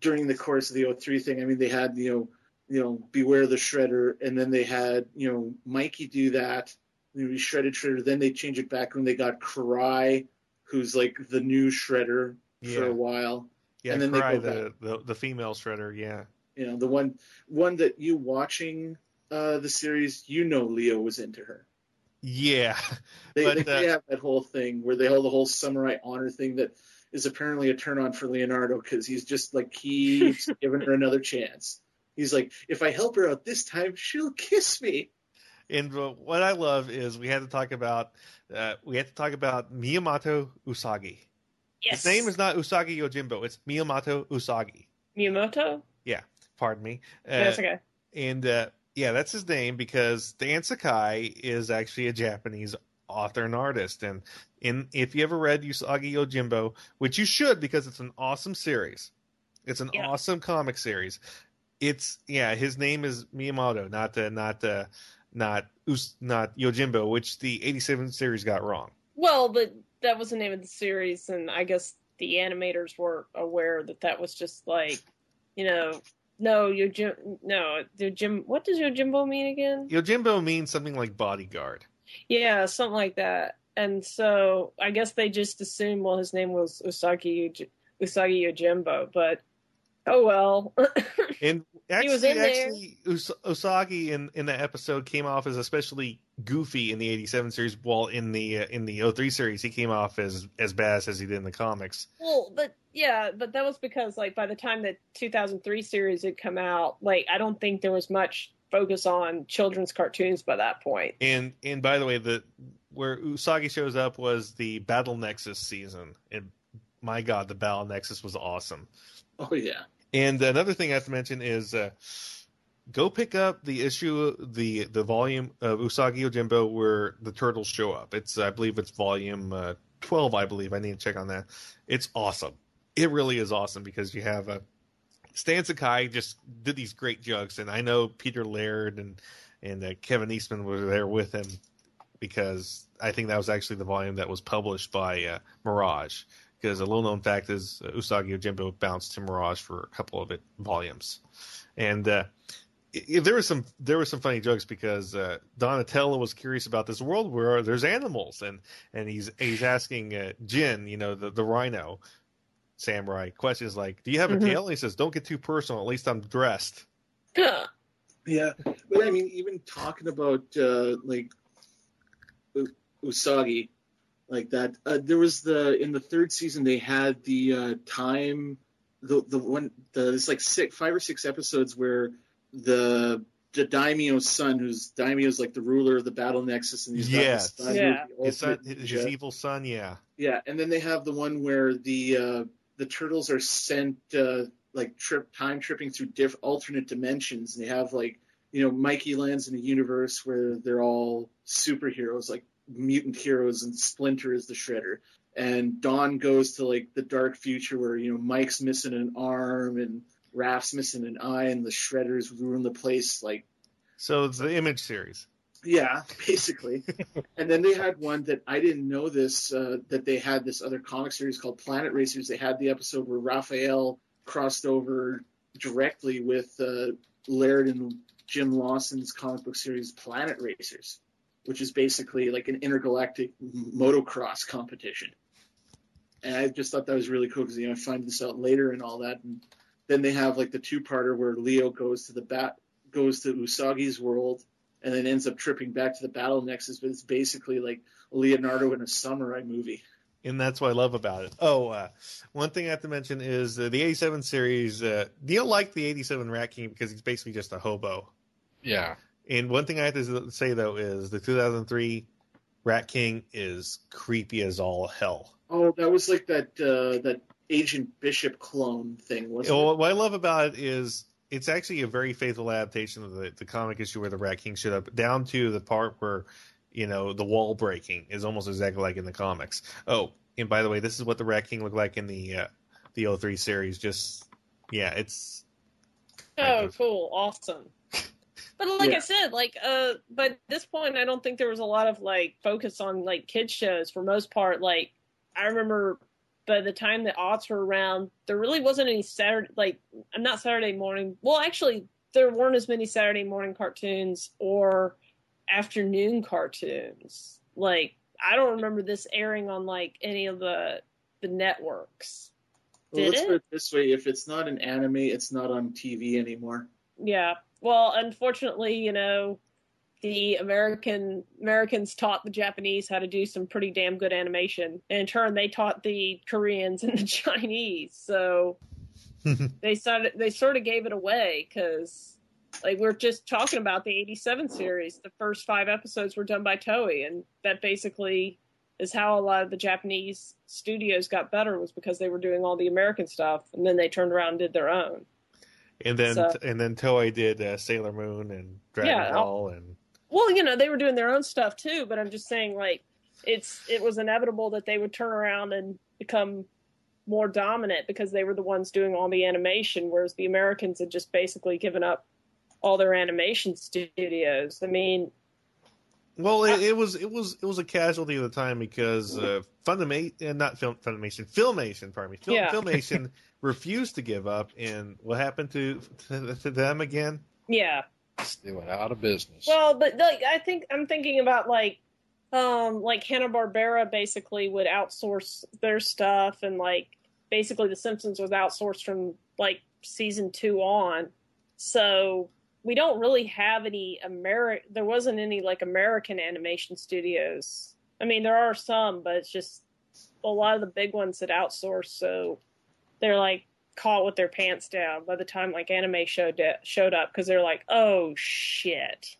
during the course of the oh three thing, I mean, they had, you know, you know, Beware the Shredder. And then they had, you know, Mikey do that. We shredded Shredder. Then they changed it back when they got Karai, who's like the new Shredder yeah. for a while. Yeah, and then Karai, they go back. The, the the female Shredder. Yeah, you know the one one that you watching uh, the series, you know, Leo was into her. Yeah, they, but, they, uh, they have that whole thing where they hold the whole samurai honor thing that is apparently a turn on for Leonardo because he's just like keeps giving her another chance. He's like, if I help her out this time, she'll kiss me. And what I love is we had to talk about uh, we had to talk about Miyamoto Usagi. Yes. His name is not Usagi Yojimbo. It's Miyamoto Usagi. Miyamoto? Yeah. Pardon me. Uh, no, that's okay. And uh, yeah, that's his name because Stan Sakai is actually a Japanese author and artist. And in if you ever read Usagi Yojimbo, which you should because it's an awesome series. It's an yeah. awesome comic series. It's yeah. His name is Miyamoto, not uh, not. Uh, Not not Yojimbo, which the eighty-seven series got wrong. Well, but that was the name of the series, and I guess the animators were aware that that was just like, you know, no, Yojimbo, no, Yojimbo, what does Yojimbo mean again? Yojimbo means something like bodyguard. Yeah, something like that. And so I guess they just assumed, well, his name was Usagi, Usagi Yojimbo, but... Oh, well. And actually, he was in actually there. Us- Usagi in, in that episode came off as especially goofy in the eighty-seven series, while in the uh, in the oh three series, he came off as, as badass as he did in the comics. Well, but yeah, but that was because like by the time the two thousand three series had come out, like I don't think there was much focus on children's cartoons by that point. And and by the way, the where Usagi shows up was the Battle Nexus season. And my God, the Battle Nexus was awesome. Oh, yeah. And another thing I have to mention is uh, go pick up the issue, the the volume of Usagi Yojimbo where the Turtles show up. It's I believe it's volume uh, twelve, I believe. I need to check on that. It's awesome. It really is awesome because you have uh, Stan Sakai just did these great jokes. And I know Peter Laird and, and uh, Kevin Eastman were there with him because I think that was actually the volume that was published by uh, Mirage. Because a little-known fact is uh, Usagi Yojimbo bounced to Mirage for a couple of it volumes, and uh, it, it, there was some there were some funny jokes because uh, Donatello was curious about this world where there's animals, and and he's he's asking uh, Jin, you know, the, the rhino samurai, questions like, "Do you have a mm-hmm. tail?" And he says, "Don't get too personal. At least I'm dressed." Yeah, but I mean, even talking about uh, like Usagi. Like that, uh, there was the in the third season they had the uh, time, the the one the it's like six five or six episodes where the the daimyo's son, who's daimyo's like the ruler of the Battle Nexus, and he's yes. got his son, yeah, his, son, his evil son, yeah, yeah, and then they have the one where the uh, the Turtles are sent uh, like trip time tripping through diff- alternate dimensions, and they have like, you know, Mikey lands in a universe where they're all superheroes, like mutant heroes, and Splinter is the Shredder. And Dawn goes to like the dark future where, you know, Mike's missing an arm and Raph's missing an eye, and the Shredders ruin the place. Like, so it's the Image series. Yeah, basically. And then they had one that I didn't know this, uh, that they had this other comic series called Planet Racers. They had the episode where Raphael crossed over directly with uh, Laird and Jim Lawson's comic book series Planet Racers, which is basically like an intergalactic motocross competition. And I just thought that was really cool because, you know, I find this out later and all that. And then they have like the two-parter where Leo goes to the bat, goes to Usagi's world, and then ends up tripping back to the Battle Nexus, but it's basically like Leonardo in a samurai movie. And that's what I love about it. Oh, uh, one thing I have to mention is uh, the eighty-seven series. Uh, Neil liked the eighty-seven Rat King because he's basically just a hobo. Yeah. And one thing I have to say, though, is the two thousand three Rat King is creepy as all hell. Oh, that was like that uh, that Agent Bishop clone thing, wasn't well, it? What I love about it is it's actually a very faithful adaptation of the, the comic issue where the Rat King showed up, down to the part where, you know, the wall breaking is almost exactly like in the comics. Oh, and by the way, this is what the Rat King looked like in the uh, the oh three series. Just, yeah, it's... Oh, cool. Awesome. But like yeah. I said, like, uh, but at this point, I don't think there was a lot of, like, focus on, like, kids shows for most part. Like, I remember by the time the aughts were around, there really wasn't any Saturday, like, I'm not Saturday morning. Well, actually, there weren't as many Saturday morning cartoons or afternoon cartoons. Like, I don't remember this airing on, like, any of the the networks. Well, let's put it this way. If it's not an anime, it's not on T V anymore. Yeah. Well, unfortunately, you know, the American Americans taught the Japanese how to do some pretty damn good animation. And in turn, they taught the Koreans and the Chinese. So they started, they sort of gave it away because, like, we're just talking about the eighty-seven series. The first five episodes were done by Toei, and that basically is how a lot of the Japanese studios got better, was because they were doing all the American stuff, and then they turned around and did their own. And then so, and then Toei did uh, Sailor Moon and Dragon yeah, Ball and well, you know, they were doing their own stuff too. But I'm just saying, like, it's it was inevitable that they would turn around and become more dominant because they were the ones doing all the animation, whereas the Americans had just basically given up all their animation studios. I mean, well, it, I, it was it was it was a casualty of the time because uh, Funimation, not film, Funimation, Filmation, pardon me, film, yeah. Filmation. Refused to give up, and what happened to to, to them again? Yeah, they went out of business. Well, but like I think I'm thinking about like, um, like Hanna-Barbera basically would outsource their stuff, and like basically The Simpsons was outsourced from like season two on. So we don't really have any Ameri. There wasn't any like American animation studios. I mean, there are some, but it's just a lot of the big ones that outsource. So they're like caught with their pants down by the time like anime showed de- showed up because they're like, oh shit,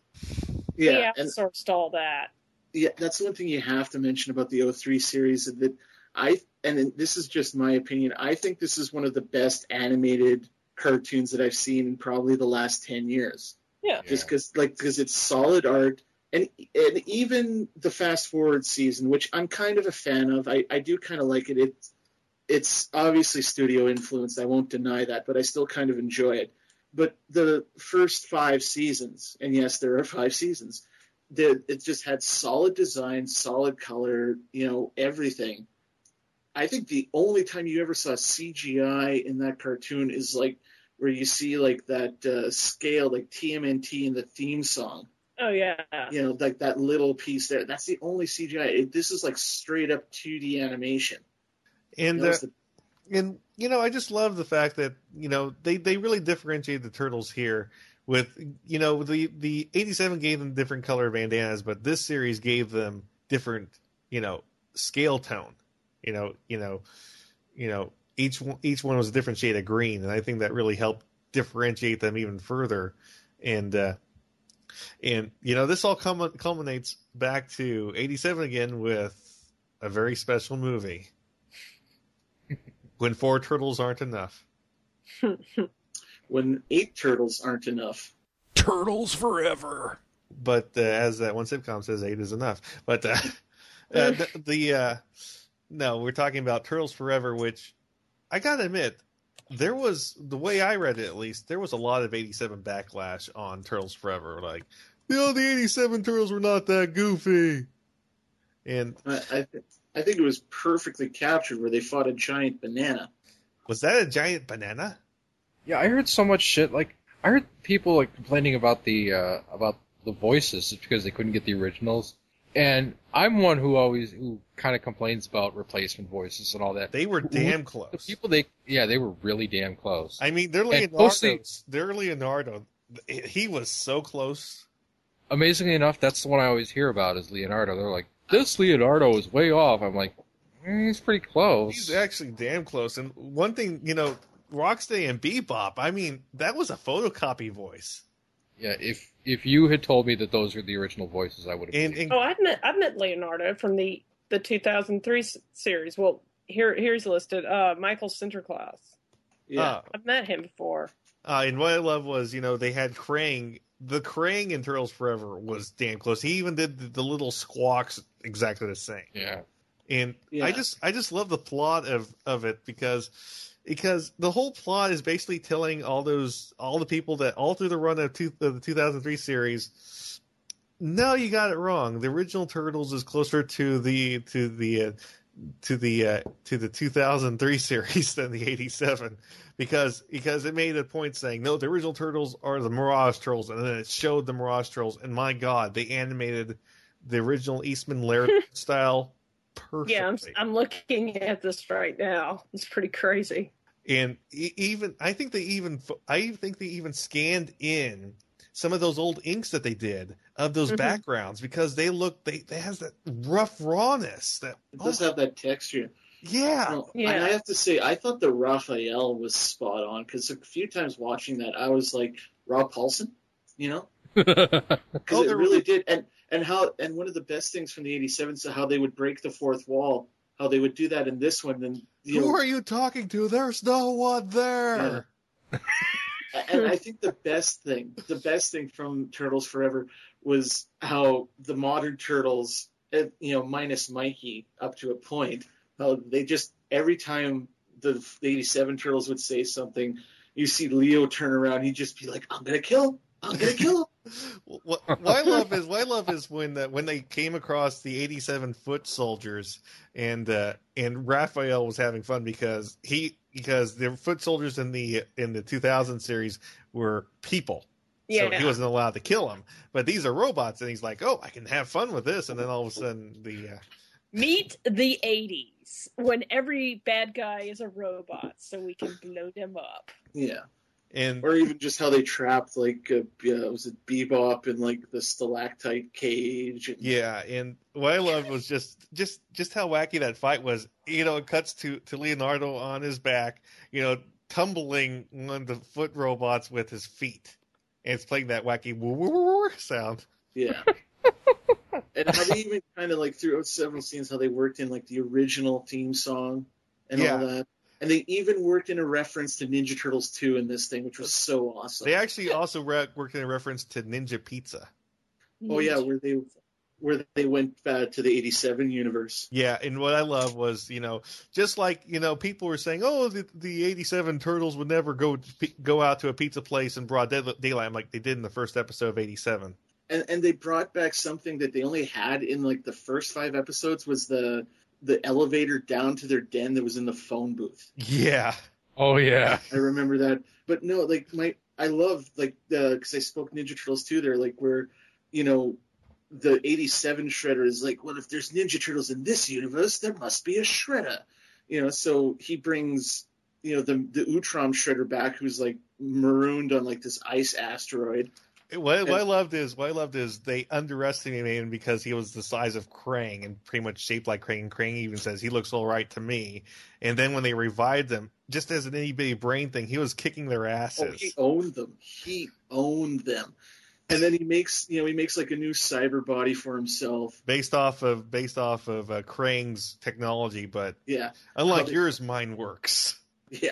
yeah, we outsourced all that. Yeah, that's one thing you have to mention about the oh three series that I and this is just my opinion. I think this is one of the best animated cartoons that I've seen in probably the last ten years. Yeah, yeah. Just because like because it's solid art. And and even the fast forward season, which I'm kind of a fan of, I, I do kind of like it. It's It's obviously studio influenced. I won't deny that, but I still kind of enjoy it. But the first five seasons, and yes, there are five seasons, it just had solid design, solid color, you know, everything. I think the only time you ever saw C G I in that cartoon is like where you see like that uh, scale, like T M N T in the theme song. Oh, yeah. You know, like that little piece there. That's the only C G I. It, this is like straight up two D animation. And, uh, and you know, I just love the fact that, you know, they, they really differentiate the Turtles here with, you know, the, the eighty-seven gave them different color bandanas, but this series gave them different, you know, scale tone, you know, you know, you know, each one, each one was a different shade of green. And I think that really helped differentiate them even further. And, uh, and, you know, this all cum- culminates back to eighty-seven again with a very special movie. When four turtles aren't enough. When eight turtles aren't enough. Turtles forever. But uh, as that one sitcom says, eight is enough. But uh, uh, the, the uh, no, we're talking about Turtles Forever, which I got to admit, there was, the way I read it at least, there was a lot of eighty-seven backlash on Turtles Forever. Like, you know, the eighty-seven Turtles were not that goofy. And I, I, th- I think it was perfectly captured where they fought a giant banana. Was that a giant banana? Yeah, I heard so much shit. Like, I heard people like complaining about the uh, about the voices just because they couldn't get the originals. And I'm one who always who kind of complains about replacement voices and all that. They were damn close. The people they yeah, they were really damn close. I mean, they're Leonardo. Mostly, they're Leonardo. He was so close. Amazingly enough, that's the one I always hear about is Leonardo. They're like, this Leonardo is way off. I'm like, eh, he's pretty close. He's actually damn close. And one thing, you know, Rocksteady and Bebop, I mean, that was a photocopy voice. Yeah, if if you had told me that those were the original voices, I would have. And, and, oh, I've met I've met Leonardo from the, the two thousand three series. Well, here here's listed uh, Michael Sinterklaas. Yeah, uh, I've met him before. Uh, and what I love was, you know, they had Krang. The Krang in Turtles Forever was damn close. He even did the, the little squawks exactly the same. Yeah, and yeah. I just I just love the plot of, of it because. Because the whole plot is basically telling all those, all the people that all through the run of, two, of the two thousand three series, no, you got it wrong. The original Turtles is closer to the to the uh, to the uh, to the two thousand three series than the eighty-seven, because because it made a point saying no, the original Turtles are the Mirage Turtles, and then it showed the Mirage Turtles, and my God, they animated the original Eastman Laird style. Perfectly. Yeah, I'm, I'm looking at this right now. It's pretty crazy. And even I think they even I think they even scanned in some of those old inks that they did of those mm-hmm. backgrounds because they look they, they has that rough rawness that it does oh, have that texture. Yeah, no, yeah. And I have to say, I thought the Raphael was spot on because a few times watching that, I was like Rob Paulson, you know, because oh, it really did and. And how and one of the best things from the eighty-seven is how they would break the fourth wall, how they would do that in this one. And, you Who know, are you talking to? There's no one there. And, and I think the best thing, the best thing from Turtles Forever was how the modern Turtles, you know, minus Mikey up to a point, how they just every time the, the eighty-seven Turtles would say something, you see Leo turn around, he'd just be like, I'm going to kill him. I'm going to kill him. What, what I love is what I love is when the, when they came across the eighty-seven foot soldiers and uh, and Raphael was having fun because he because the foot soldiers in the in the two thousand series were people, yeah. So he wasn't allowed to kill them. But these are robots, and he's like, oh, I can have fun with this, and then all of a sudden the uh... meet the eighties when every bad guy is a robot, so we can blow them up. Yeah. And, or even just how they trapped, like, uh, yeah, was it Bebop in, like, the stalactite cage? And... Yeah, and what I loved was just, just just how wacky that fight was. You know, it cuts to, to Leonardo on his back, you know, tumbling one of the foot robots with his feet. And it's playing that wacky woo-woo-woo sound. Yeah. And how they even kind of, like, throughout several scenes, how they worked in, like, the original theme song and yeah. all that. And they even worked in a reference to Ninja Turtles two in this thing, which was so awesome. They actually also re- worked in a reference to Ninja Pizza. Oh yeah, where they where they went uh, to the eighty-seven universe. Yeah, and what I love was, you know, just like, you know, people were saying, oh, the, the eighty-seven Turtles would never go go out to a pizza place in broad daylight, like they did in the first episode of eighty-seven. And and they brought back something that they only had in like the first five episodes was the. the elevator down to their den that was in the phone booth. Yeah. Oh yeah. I remember that. But no, like my, I love like the, cause I spoke Ninja Turtles too. They're like, where, you know, the eighty-seven Shredder is like, well, if there's Ninja Turtles in this universe, there must be a Shredder, you know? So he brings, you know, the, the Utrom Shredder back, who's like marooned on like this ice asteroid. What, what I loved is what I loved is they underestimated him because he was the size of Krang and pretty much shaped like Krang. And Krang even says he looks all right to me. And then when they revived him, just as an itty bitty brain thing, he was kicking their asses. Oh, he owned them. He owned them. And then he makes, you know, he makes like a new cyber body for himself, based off of based off of uh, Krang's technology. But yeah, unlike they, yours, mine works. Yeah,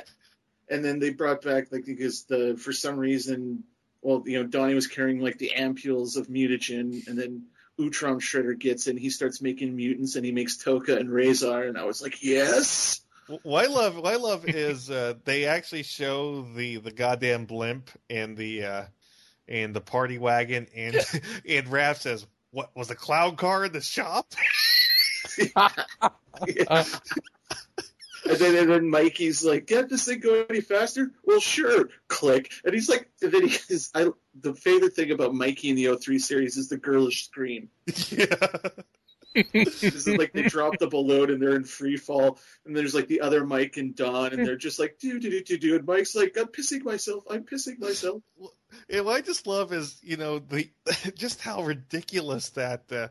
and then they brought back like because the for some reason, well, you know, Donnie was carrying like the ampules of mutagen, and then Utrom Shredder gets in. He starts making mutants, and he makes Toka and Rezar, and I was like, yes. What I love, what I love is uh, they actually show the the goddamn blimp and the. Uh, And the party wagon, and and Raph says, "What was the cloud car in the shop?" yeah. Yeah. And then and then Mikey's like, "Can't this thing go any faster?" Well, sure. Click. And he's like, and then he is, I, the favorite thing about Mikey in the oh three series is the girlish scream. Yeah. This is like they drop the balloon and they're in free fall, and there's like the other Mike and Don, and they're just like do do do do do, and Mike's like, I'm pissing myself, I'm pissing myself. And what I just love is, you know, the just how ridiculous that uh,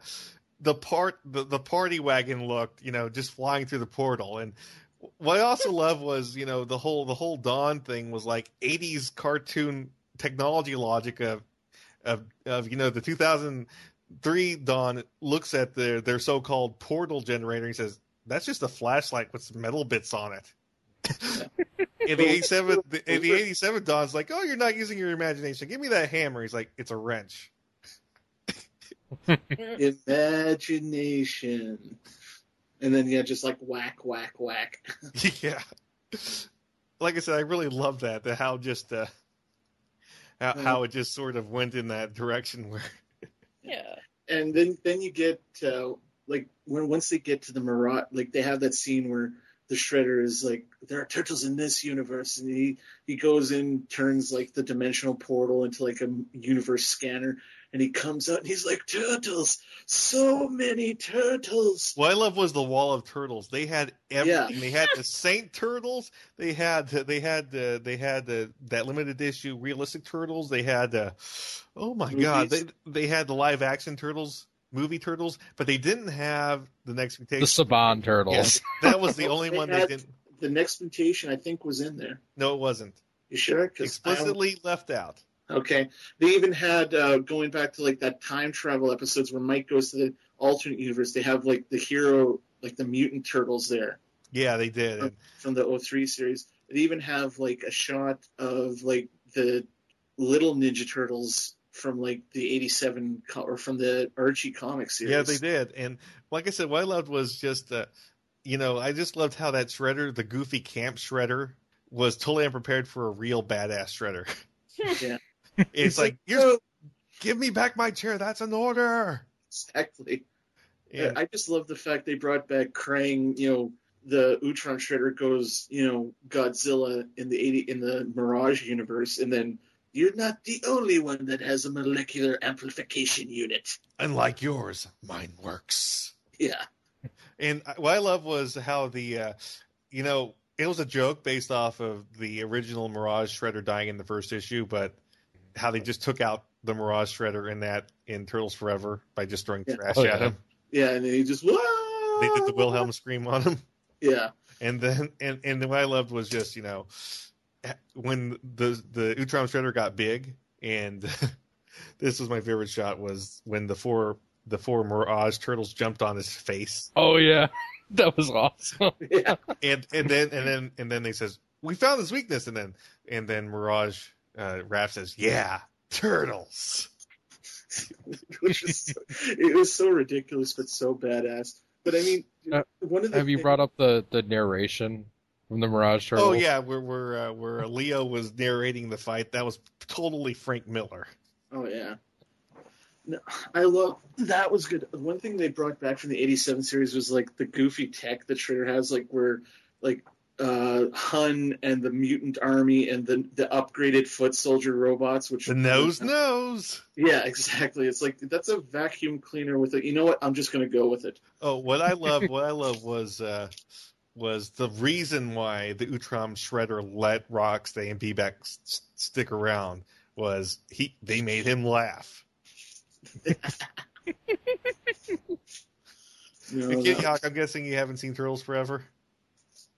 the part the, the party wagon looked, you know, just flying through the portal. And what I also love was, you know, the whole the whole Don thing was like eighties cartoon technology logic of of of you know the two thousand three Don looks at their, their so-called portal generator and says, that's just a flashlight with some metal bits on it. In the eighty-seven, the, in the eighty-seven Don's like, oh, you're not using your imagination. Give me that hammer. He's like, it's a wrench. Imagination. And then, yeah, just like whack, whack, whack. Yeah. Like I said, I really love that, the how just uh, how, how it just sort of went in that direction where yeah, and then then you get uh, like when once they get to the Mirage, like they have that scene where the Shredder is like, there are turtles in this universe, and he he goes in, turns like the dimensional portal into like a universe scanner, and he comes out and he's like, turtles, so many turtles. What I love was the wall of turtles. They had everything. Yeah. They had the Saint Turtles. They had they had uh, they had uh, that limited issue realistic turtles. They had uh, oh my movies. God, they they had the live action turtles, movie turtles, but they didn't have the Next Mutation. The Saban turtles. Yes, that was the only they one they didn't. The Next Mutation, I think, was in there. No, it wasn't. You sure? Explicitly left out. Okay. They even had, uh, going back to, like, that time travel episodes where Mike goes to the alternate universe, they have, like, the hero, like, the mutant turtles there. Yeah, they did. From, from the oh three series. They even have, like, a shot of, like, the little Ninja Turtles from, like, the eighty-seven, co- or from the Archie comic series. Yeah, they did. And, like I said, what I loved was just, uh, you know, I just loved how that Shredder, the goofy camp Shredder, was totally unprepared for a real badass Shredder. Yeah. It's like, you give me back my chair. That's an order. Exactly. Yeah. I just love the fact they brought back Krang. You know, the Utrom Shredder goes, you know, Godzilla in the eighty in the Mirage universe, and then you're not the only one that has a molecular amplification unit. Unlike yours, mine works. Yeah. And what I love was how the, uh, you know, it was a joke based off of the original Mirage Shredder dying in the first issue, but how they just took out the Mirage Shredder in that in Turtles Forever by just throwing yeah. trash oh, yeah. at him. Yeah, and then he just whoa! They did the Wilhelm scream on him. Yeah, and then and and what I loved was just, you know, when the the Utrom Shredder got big, and this was my favorite shot was when the four the four Mirage Turtles jumped on his face. Oh yeah, that was awesome. Yeah, and and then and then and then they says, we found this weakness, and then and then Mirage. Uh, Raph says, yeah, turtles. Which is so, it was so ridiculous, but so badass. But I mean, uh, one of the have things... you brought up the, the narration from the Mirage Turtles? Oh yeah, where where uh, where Leo was narrating the fight. That was totally Frank Miller. Oh yeah, no, I love that was good. One thing they brought back from the eighty-seven series was like the goofy tech that Shredder has, like where like. Uh, Hun and the mutant army and the, the upgraded foot soldier robots, which the nose knows. Yeah, exactly. It's like that's a vacuum cleaner with it. You know what? I'm just going to go with it. Oh, what I love, what I love was uh, was the reason why the Utrom Shredder let Rocksteady and B-Back s- stick around was he they made him laugh. No, no. I'm guessing you haven't seen Turtles Forever.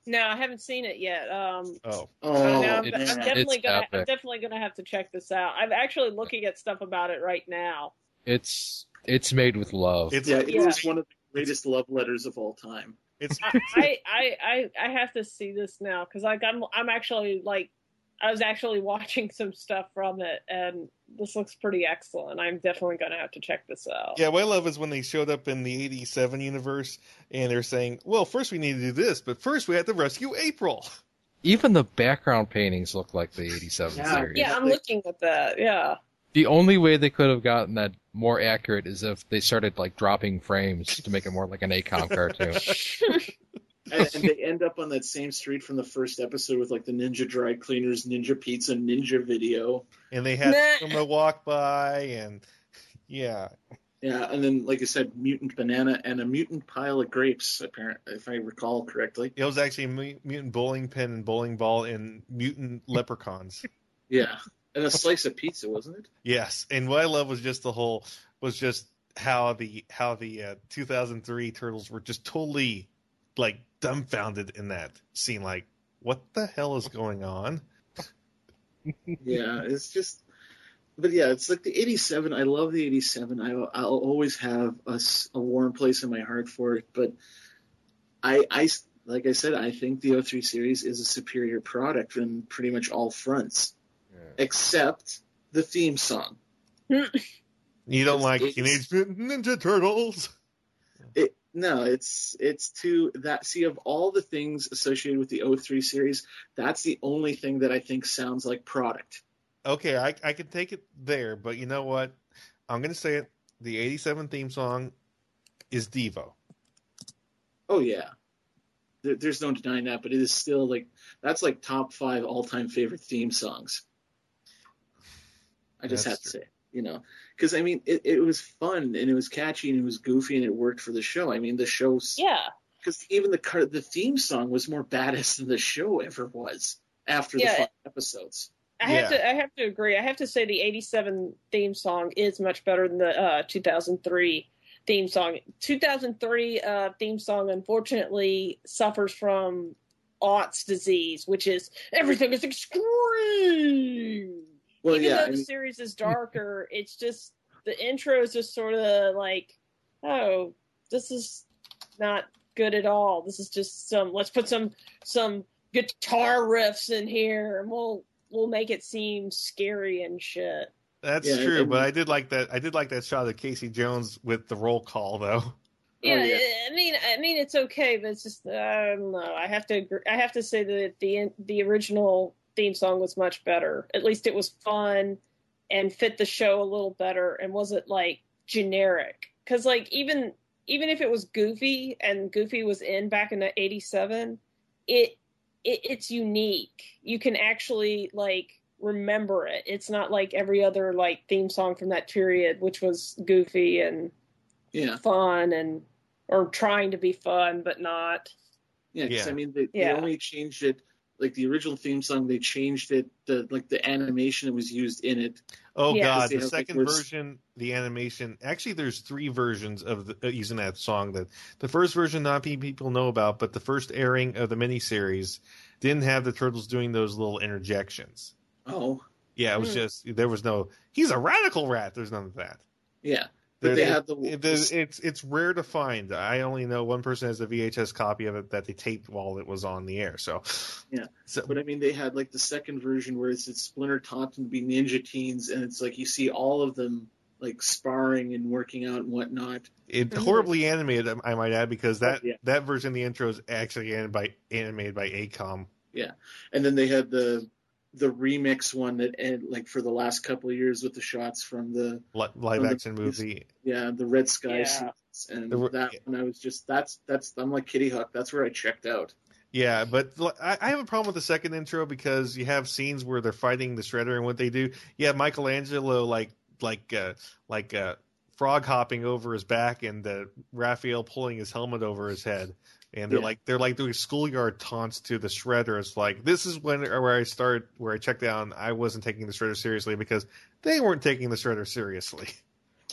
No, I haven't seen it yet. Um, oh, oh I'm, it's, I'm definitely it's gonna. I'm definitely gonna have to check this out. I'm actually looking at stuff about it right now. It's it's made with love. It's yeah, yeah. It's one of the greatest love letters of all time. It's. I, I, I, I have to see this now because like I'm I'm actually like I was actually watching some stuff from it and this looks pretty excellent. I'm definitely gonna have to check this out. Yeah, what I love is when they showed up in the eighty-seven universe and they're saying, well, first we need to do this, but first we have to rescue April. Even the background paintings look like the eighty-seven yeah. series. Yeah, I'm looking at that, yeah. The only way they could have gotten that more accurate is if they started like dropping frames to make it more like an A COM cartoon. And, and they end up on that same street from the first episode with like the Ninja Dry Cleaners, Ninja Pizza, Ninja Video. And they had someone walk by and yeah. Yeah, and then like I said, Mutant Banana and a mutant pile of grapes, apparently, if I recall correctly. It was actually a mutant bowling pin and bowling ball and mutant leprechauns. Yeah. And a slice of pizza, wasn't it? Yes. And what I love was just the whole was just how the how the uh, two thousand three Turtles were just totally like dumbfounded in that scene, like what the hell is going on? Yeah, it's just, but yeah, it's like the eighty-seven. I love the eighty-seven. I, I'll always have a, a warm place in my heart for it. But I, I, like I said, I think the oh three series is a superior product in pretty much all fronts, yeah. except the theme song. You don't like Teenage Mutant Ninja Turtles? It. No, it's it's too that see of all the things associated with the oh three series, that's the only thing that I think sounds like product. Okay, I I can take it there, but you know what? I'm gonna say it. The eighty-seven theme song is Devo. Oh yeah, there, there's no denying that, but it is still like that's like top five all-time favorite theme songs. I just that's have to true. say, you know. Because, I mean, it, it was fun, and it was catchy, and it was goofy, and it worked for the show. I mean, the show's... Yeah. Because even the the theme song was more badass than the show ever was after yeah. the five episodes. I yeah. have to I have to agree. I have to say the eighty-seven theme song is much better than the uh, two thousand three theme song. two thousand three uh, theme song, unfortunately, suffers from aughts disease, which is everything is extreme. Well, Even yeah, though the I mean, series is darker, it's just the intro is just sort of like, oh, this is not good at all. This is just some let's put some some guitar riffs in here and we'll we'll make it seem scary and shit. That's yeah, true, but I did like that I did like that shot of Casey Jones with the roll call though. Yeah, oh, yeah. I mean I mean it's okay, but it's just I don't know. I have to agree, I have to say that the the original theme song was much better. At least it was fun and fit the show a little better and wasn't like generic. Because like even even if it was goofy and Goofy was in back in the eighty-seven, it, it it's unique. You can actually like remember it. It's not like every other like theme song from that period, which was goofy and yeah. fun and or trying to be fun but not. Yeah, because yeah. I mean they, yeah. they only changed it. Like the original theme song, they changed it. The like the animation that was used in it. Oh yeah. God, the have, second like, version, the animation. Actually, there's three versions of the, uh, using that song. That the first version, not many people know about, but the first airing of the miniseries didn't have the Turtles doing those little interjections. Oh, yeah, it was mm. just there was no. He's a radical rat. There's none of that. Yeah, but they had the. It, it's it's rare to find. I only know one person has a V H S copy of it that they taped while it was on the air. So. Yeah, so, but I mean, they had like the second version where it's, it's Splinter taught them to be ninja teens, and it's like you see all of them like sparring and working out and whatnot. It's horribly animated, I might add, because that yeah. that version of the intro is actually animated by animated by A COM. Yeah, and then they had the the remix one that and like for the last couple of years with the shots from the L- live from action the, movie. Yeah, the Red Sky yeah. scenes, and the, that yeah. one I was just that's that's I'm like Kitty Hawk. That's where I checked out. Yeah, but I have a problem with the second intro because you have scenes where they're fighting the Shredder and what they do. Yeah, Michelangelo like like uh, like uh, frog hopping over his back and uh, Raphael pulling his helmet over his head, and they're yeah. like they're like doing schoolyard taunts to the Shredder. It's like this is when where I start where I checked down. I wasn't taking the Shredder seriously because they weren't taking the Shredder seriously.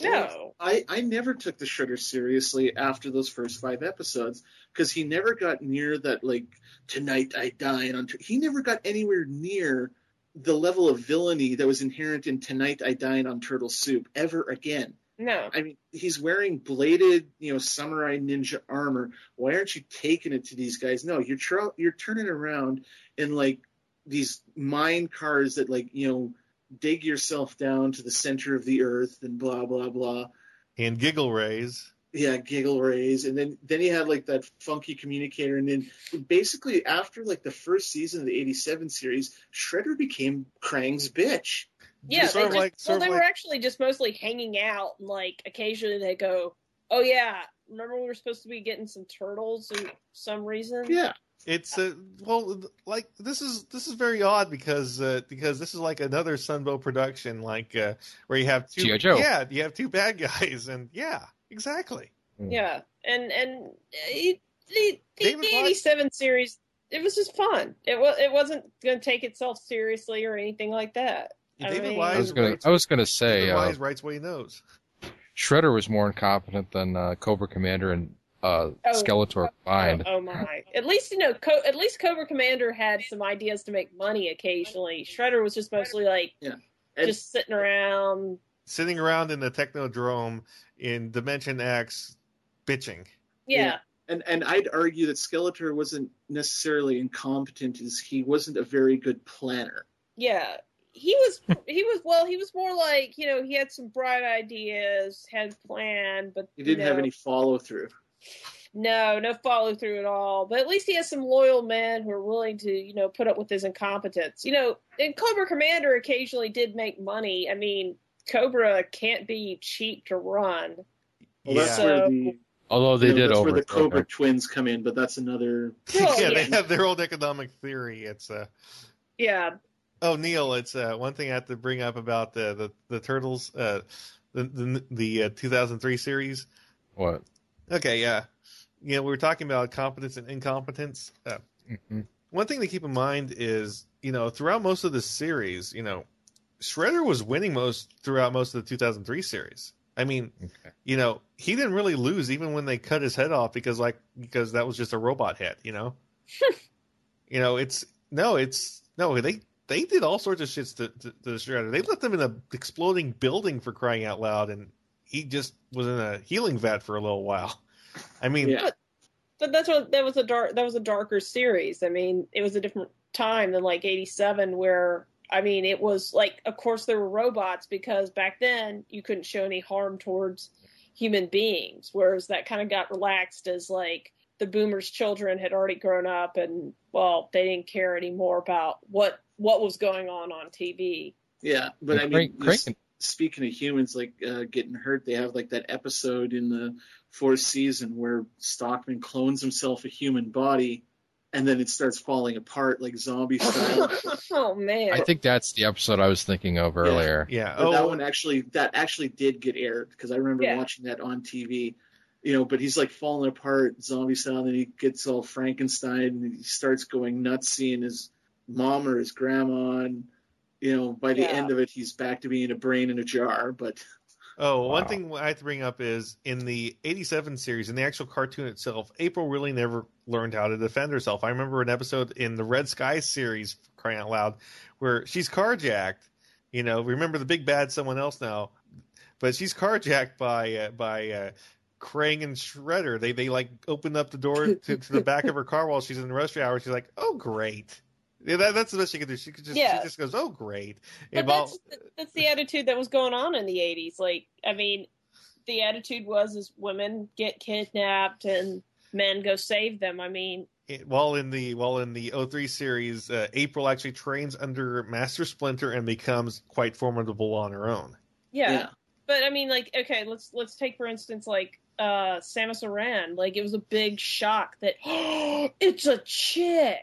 No. I, I never took the Shredder seriously after those first five episodes, because he never got near that, like, tonight I die. And on t- he never got anywhere near the level of villainy that was inherent in Tonight I Dine on Turtle Soup ever again. No. I mean, he's wearing bladed, you know, samurai ninja armor. Why aren't you taking it to these guys? No, you're tr- you're turning around in, like, these mine cars that, like, you know, dig yourself down to the center of the earth and blah, blah, blah. And giggle rays. Yeah, giggle rays. And then, then he had, like, that funky communicator. And then basically after, like, the first season of the eighty-seven series, Shredder became Krang's bitch. Yeah, they just, like, well, they like... were actually just mostly hanging out. And, like, occasionally they go, oh, yeah, remember we were supposed to be getting some turtles for some reason? Yeah. It's a, well, like this is this is very odd because uh, because this is like another Sunbow production, like uh, where you have two, G I Joe. Yeah, you have two bad guys, and yeah, exactly. Yeah, and and he, he, the eighty-seven Wise... series, it was just fun. It was it wasn't going to take itself seriously or anything like that. Yeah, I David mean, Wise. I was going I was going to say David uh, Wise writes what he knows. Shredder was more incompetent than uh, Cobra Commander and. Uh, oh, Skeletor combined. Oh, oh my! At least you know. Co- at least Cobra Commander had some ideas to make money occasionally. Shredder was just mostly like, yeah. just sitting around, sitting around in the Technodrome in Dimension X, bitching. Yeah. yeah. And and I'd argue that Skeletor wasn't necessarily incompetent, as he wasn't a very good planner. Yeah. He was, he was, well, he was more like, you know, he had some bright ideas, had a plan, but he didn't you know, have any follow through. No, no follow through at all. But at least he has some loyal men who are willing to, you know, put up with his incompetence. You know, and Cobra Commander occasionally did make money. I mean, Cobra can't be cheap to run. Well, that's so, where the, although they you know, did that's over where the Cobra over. Twins come in, but that's another. Well, yeah, yeah, they have their old economic theory. It's uh yeah. Oh, Neil, it's uh, one thing I have to bring up about the the, the Turtles, uh, the the, the uh, two thousand three series. What? Okay, yeah. You know, we were talking about competence and incompetence. Uh, mm-hmm. One thing to keep in mind is, you know, throughout most of the series, you know, Shredder was winning most throughout most of the two thousand three series. I mean, okay. you know, he didn't really lose even when they cut his head off because, like, because that was just a robot head, you know? you know, it's, no, it's, no, they they did all sorts of shits to, to, to Shredder. They left him in an exploding building for crying out loud, and he just was in a healing vat for a little while. I mean, yeah. but that's what that was a dark that was a darker series. I mean, it was a different time than like eighty-seven, where I mean, it was like, of course, there were robots because back then you couldn't show any harm towards human beings, whereas that kind of got relaxed as like the boomers' children had already grown up and well, they didn't care anymore about what what was going on on T V. Yeah, but I mean. Crank, Speaking of humans, like uh, getting hurt, they have like that episode in the fourth season where Stockman clones himself a human body, and then it starts falling apart like zombie style. Oh man! I think that's the episode I was thinking of earlier. Yeah, yeah. But oh, that one actually that actually did get aired because I remember yeah. watching that on T V. You know, but he's like falling apart zombie style, and then he gets all Frankenstein, and he starts going nuts, seeing his mom or his grandma. And, you know, by the yeah. end of it, he's back to being a brain in a jar. But oh, one wow. thing I have to bring up is in the eighty-seven series, in the actual cartoon itself, April really never learned how to defend herself. I remember an episode in the Red Sky series, crying out loud, where she's carjacked. You know, remember the big bad someone else now, but she's carjacked by uh, by uh, Krang and Shredder. They they like opened up the door to, to the back of her car while she's in rush hour. She's like, "Oh, great." Yeah, that, that's the best she could do. She could just, yeah. she just goes, "Oh, great!" But that's, that's the attitude that was going on in the eighties. Like, I mean, the attitude was is women get kidnapped and men go save them. I mean, it, while in the while in the oh three series, uh, April actually trains under Master Splinter and becomes quite formidable on her own. Yeah, yeah. But I mean, like, okay, let's let's take for instance, like uh, Samus Aran. Like, it was a big shock that it's a chick.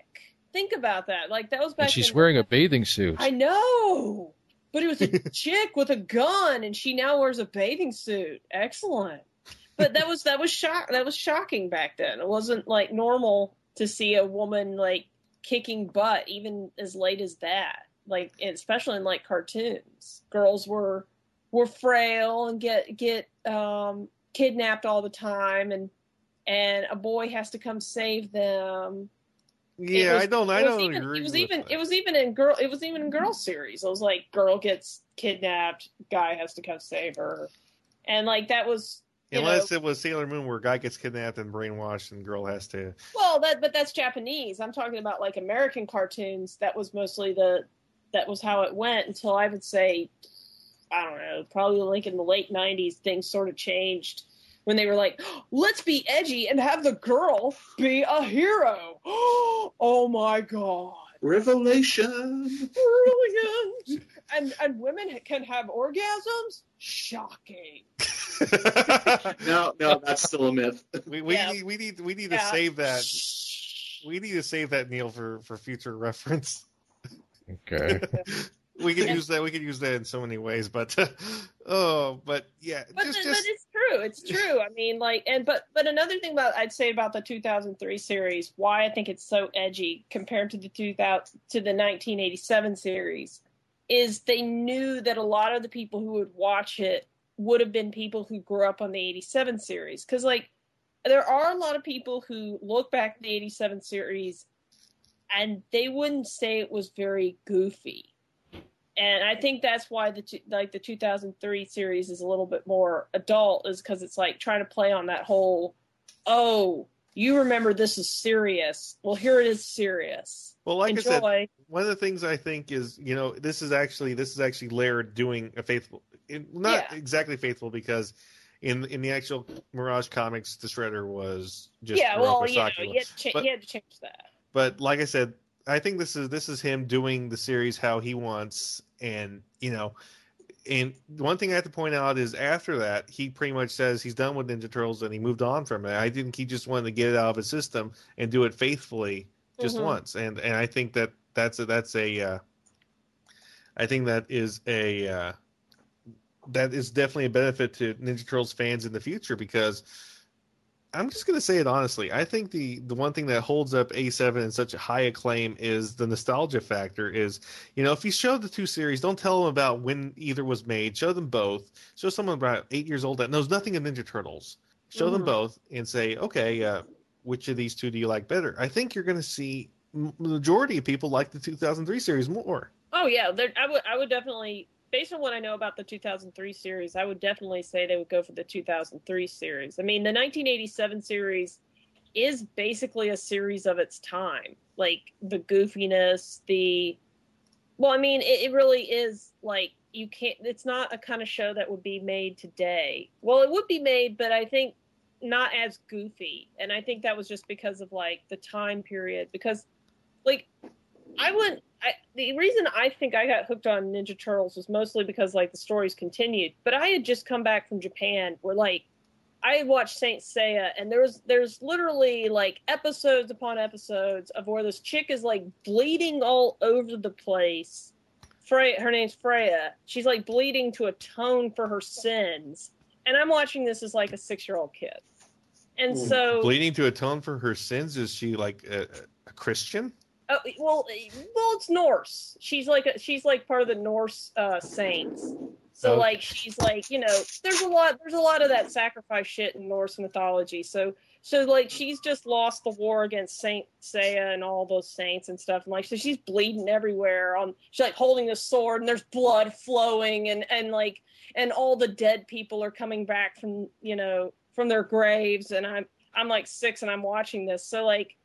Think about that. Like, that was back. And she's in- wearing a bathing suit. I know, but it was a chick with a gun, and she now wears a bathing suit. Excellent. But that was that was shock. That was shocking back then. It wasn't like normal to see a woman like kicking butt, even as late as that. Like, especially in like cartoons, girls were were frail and get get um, kidnapped all the time, and and a boy has to come save them. Yeah, was, I don't. I don't even, agree. It was with even. That. It was even in girl. It was even in girl series. It was like girl gets kidnapped, guy has to come save her, and like that was. Unless know, it was Sailor Moon, where guy gets kidnapped and brainwashed, and girl has to. Well, that but that's Japanese. I'm talking about like American cartoons. That was mostly the. That was how it went until I would say, I don't know, probably like in the late nineties, things sort of changed. When they were like, let's be edgy and have the girl be a hero. Oh, my God. Revelation. Brilliant. and, and women can have orgasms? Shocking. no, no, that's still a myth. We, we, yeah. need, we need we need yeah. to save that. We need to save that, Neil, for, for future reference. Okay. We can yeah. use that. We can use that in so many ways, but uh, oh, but yeah, but, just, the, just... but it's true. It's true. I mean, like, and but but another thing about I'd say about the two thousand three series, why I think it's so edgy compared to the two thousand to the nineteen eighty-seven series, is they knew that a lot of the people who would watch it would have been people who grew up on the eighty-seven series, because like there are a lot of people who look back at the eighty-seven series and they wouldn't say it was very goofy. And I think that's why the like the two thousand three series is a little bit more adult, is because it's like trying to play on that whole, oh, you remember this is serious. Well, here it is serious. Well, like Enjoy. I said, one of the things I think is, you know, this is actually this is actually Laird doing a faithful, not yeah. exactly faithful, because in in the actual Mirage comics, the Shredder was just yeah. Well, you know, you had, cha- but, you had to change that. But like I said, I think this is this is him doing the series how he wants, and you know, and one thing I have to point out is after that he pretty much says he's done with Ninja Turtles and he moved on from it. I think he just wanted to get it out of his system and do it faithfully just mm-hmm. once, and and I think that that's a, that's a uh, I think that is a uh, that is definitely a benefit to Ninja Turtles fans in the future, because I'm just going to say it honestly. I think the, the one thing that holds up A seven in such a high acclaim is the nostalgia factor. Is, you know, if you show the two series, don't tell them about when either was made. Show them both. Show someone about eight years old that knows nothing of Ninja Turtles. Show mm-hmm. them both and say, okay, uh, which of these two do you like better? I think you're going to see the majority of people like the two thousand three series more. Oh, yeah. I would, I would definitely, based on what I know about the two thousand three series, I would definitely say they would go for the two thousand three series. I mean, the nineteen eighty-seven series is basically a series of its time. Like, the goofiness, the... Well, I mean, it, it really is, like, you can't... It's not a kind of show that would be made today. Well, it would be made, but I think not as goofy. And I think that was just because of, like, the time period. Because, like, I wouldn't... I, the reason I think I got hooked on Ninja Turtles was mostly because, like, the stories continued. But I had just come back from Japan where, like, I had watched Saint Seiya, and there was, there's literally, like, episodes upon episodes of where this chick is, like, bleeding all over the place. Freya, her name's Freya. She's, like, bleeding to atone for her sins. And I'm watching this as, like, a six-year-old kid. And Ooh, so... Bleeding to atone for her sins? Is she, like, a, a Christian? Oh, well, well, it's Norse. She's like a, she's like part of the Norse uh, saints. So okay. like she's like, you know, there's a lot there's a lot of that sacrifice shit in Norse mythology. So so like she's just lost the war against Saint Seiya and all those saints and stuff. And like so she's bleeding everywhere. On she's like holding this sword and there's blood flowing and, and like and all the dead people are coming back from you know from their graves. And I'm I'm like six and I'm watching this. So like.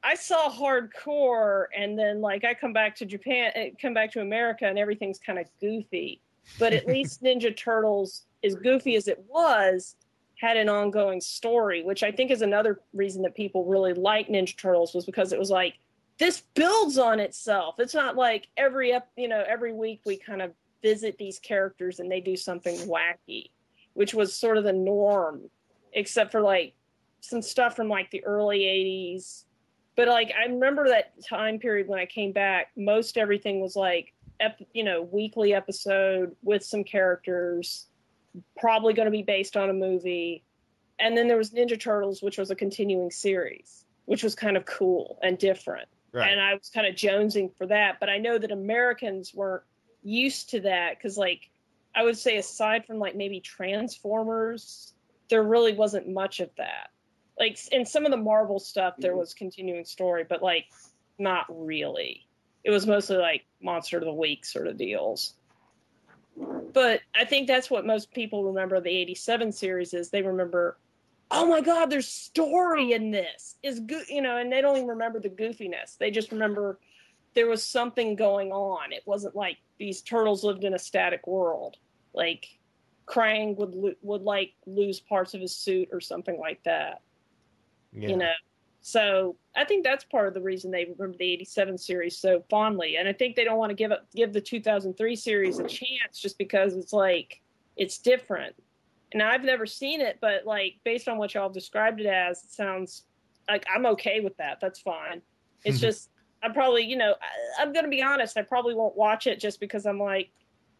I saw hardcore, and then like I come back to Japan, come back to America, and everything's kind of goofy. But at least Ninja Turtles, as goofy as it was, had an ongoing story, which I think is another reason that people really like Ninja Turtles, was because it was like this builds on itself. It's not like every up, you know, every week we kind of visit these characters and they do something wacky, which was sort of the norm, except for like some stuff from like the early eighties. But, like, I remember that time period when I came back, most everything was, like, ep- you know, weekly episode with some characters, probably going to be based on a movie. And then there was Ninja Turtles, which was a continuing series, which was kind of cool and different. Right. And I was kind of jonesing for that. But I know that Americans weren't used to that because, like, I would say aside from like maybe Transformers, there really wasn't much of that. Like in some of the Marvel stuff, there was continuing story, but like not really. It was mostly like Monster of the Week sort of deals. But I think that's what most people remember the eighty-seven series is. They remember, oh my God, there's story in this. Is good, you know, and they don't even remember the goofiness. They just remember there was something going on. It wasn't like these turtles lived in a static world. Like Krang would lo- would like lose parts of his suit or something like that. Yeah. You know, so I think that's part of the reason they remember the eighty-seven series so fondly. And I think they don't want to give up, give the two thousand three series a chance just because it's like, it's different. And I've never seen it, but like, based on what y'all described it as, it sounds like I'm okay with that. That's fine. It's just, I'm probably, you know, I, I'm going to be honest. I probably won't watch it just because I'm like,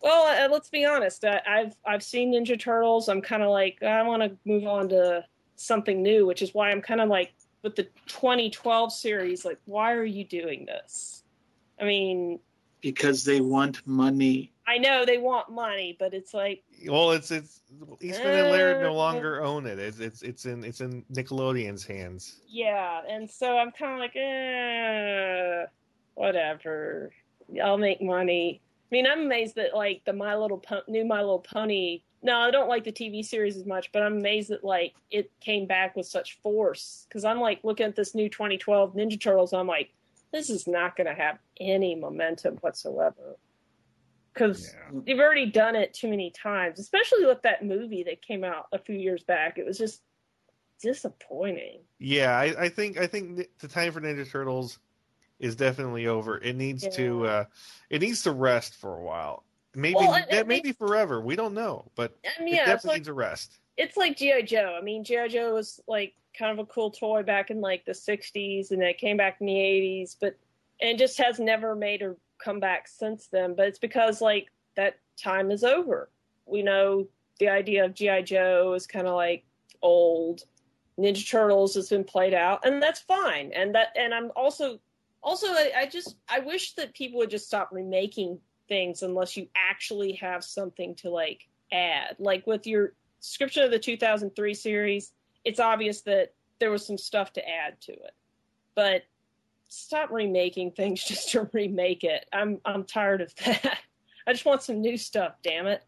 well, uh, let's be honest. I, I've, I've seen Ninja Turtles. I'm kind of like, I want to move on to something new, which is why I'm kind of like with the twenty twelve series, like, why are you doing this? I mean, because they want money. I know they want money, but it's like, well, it's it's Eastman uh, and Laird no longer own it. It's it's it's in it's in Nickelodeon's hands. Yeah, and so I'm kind of like, eh, whatever. I'll make money. I mean, I'm amazed that like the My Little po- new My Little Pony. No, I don't like the T V series as much, but I'm amazed that like it came back with such force. Because I'm like looking at this new twenty twelve Ninja Turtles, and I'm like, this is not going to have any momentum whatsoever. Because yeah. they've already done it too many times, especially with that movie that came out a few years back. It was just disappointing. Yeah, I, I think I think the time for Ninja Turtles is definitely over. It needs yeah. to uh, it needs to rest for a while. Maybe well, and, that and may be forever. We don't know, but I mean, yeah, it definitely like, needs a rest. It's like G I. Joe. I mean, G I. Joe was like kind of a cool toy back in like the sixties, and it came back in the eighties, but and it just has never made a comeback since then. But it's because like that time is over. We know the idea of G I. Joe is kind of like old. Ninja Turtles has been played out, and that's fine. And that, and I'm also also I, I just I wish that people would just stop remaking things unless you actually have something to like add. Like with your description of the two thousand three series, it's obvious that there was some stuff to add to it, but stop remaking things just to remake it. I'm I'm tired of that. I just want some new stuff, damn it.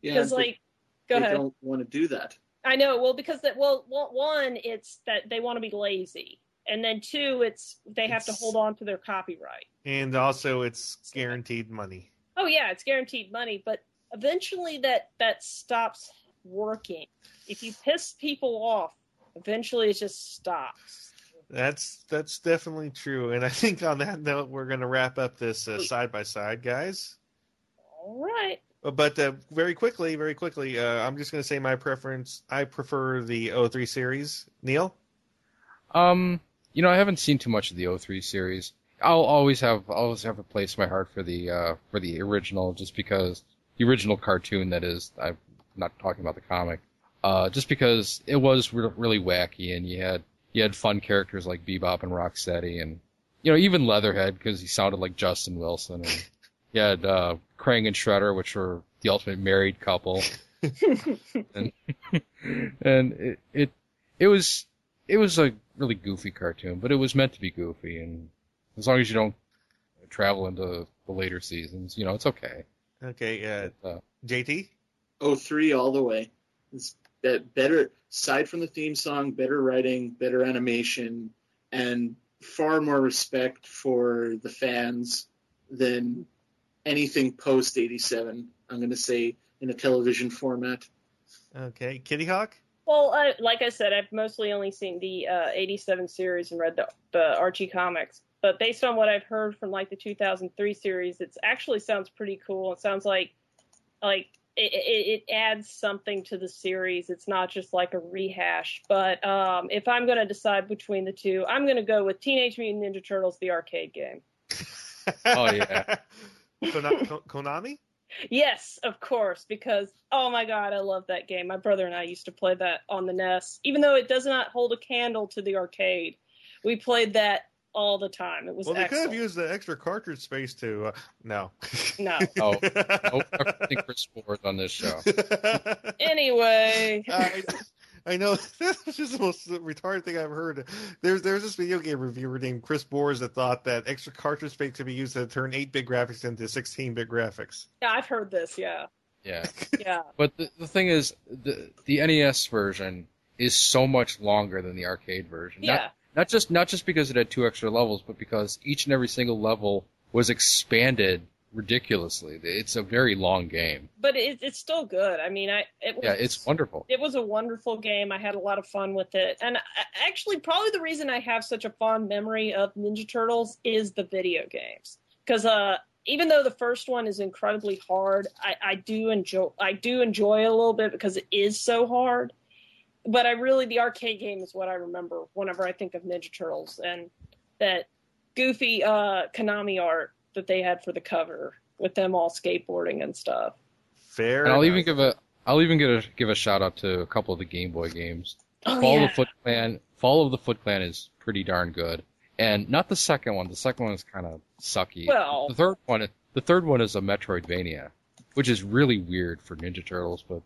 Yeah, because like go they ahead. Don't want to do that. I know. Well, because that well, one, it's that they want to be lazy. And then two, it's they have it's, to hold on to their copyright. And also it's guaranteed money. Oh yeah, it's guaranteed money, but eventually that, that stops working. If you piss people off, eventually it just stops. That's that's definitely true. And I think on that note, we're going to wrap up this uh, side-by-side, guys. All right. But uh, very quickly, very quickly, uh, I'm just going to say my preference. I prefer the oh three series. Neil? Um... You know, I haven't seen too much of the oh three series. I'll always have, always have a place in my heart for the, uh, for the original, just because the original cartoon that is, I'm not talking about the comic, uh, just because it was re- really wacky, and you had, you had fun characters like Bebop and Rocksteady, and, you know, even Leatherhead, because he sounded like Justin Wilson, and you had, uh, Krang and Shredder, which were the ultimate married couple. and, and it, it, it was, it was a really goofy cartoon, but it was meant to be goofy, and as long as you don't travel into the later seasons, you know, it's okay. Okay, uh, but, uh J T? oh three all the way. It's better, aside from the theme song, better writing, better animation, and far more respect for the fans than anything post eighty-seven, I'm going to say, in a television format. Okay, Kitty Hawk? Well, I, like I said, I've mostly only seen the uh, eighty-seven series and read the, the Archie comics. But based on what I've heard from like the two thousand three series, it actually sounds pretty cool. It sounds like like it, it, it adds something to the series. It's not just like a rehash. But um, if I'm going to decide between the two, I'm going to go with Teenage Mutant Ninja Turtles, the arcade game. Oh, yeah. Kon- Konami? Yes, of course, because, oh my God, I love that game. My brother and I used to play that on the N E S, even though it does not hold a candle to the arcade. We played that all the time. It was well, they excellent. Could have used the extra cartridge space to uh, no, no. Oh, oh I think Chris Ford on this show. Anyway, I, I know that's just the most retarded thing I've heard. There's there's this video game reviewer named Chris Bors that thought that extra cartridge space could be used to turn eight-bit graphics into sixteen-bit graphics. Yeah, I've heard this. Yeah. Yeah. Yeah. But the the thing is, the the N E S version is so much longer than the arcade version. Yeah. Not, Not just not just because it had two extra levels, but because each and every single level was expanded ridiculously. It's a very long game, but it, it's still good. I mean, I it was, yeah, it's wonderful. It was a wonderful game. I had a lot of fun with it, and actually, probably the reason I have such a fond memory of Ninja Turtles is the video games, because uh, even though the first one is incredibly hard, I, I do enjoy I do enjoy it a little bit because it is so hard. But I really, the arcade game is what I remember whenever I think of Ninja Turtles, and that goofy uh, Konami art that they had for the cover with them all skateboarding and stuff. Fair. And I'll enough. even give a, I'll even give a give a shout out to a couple of the Game Boy games. Oh, Fall yeah. of the Foot Clan, Fall of the Foot Clan is pretty darn good, and not the second one. The second one is kind of sucky. Well, the third one, the third one is a Metroidvania, which is really weird for Ninja Turtles, but.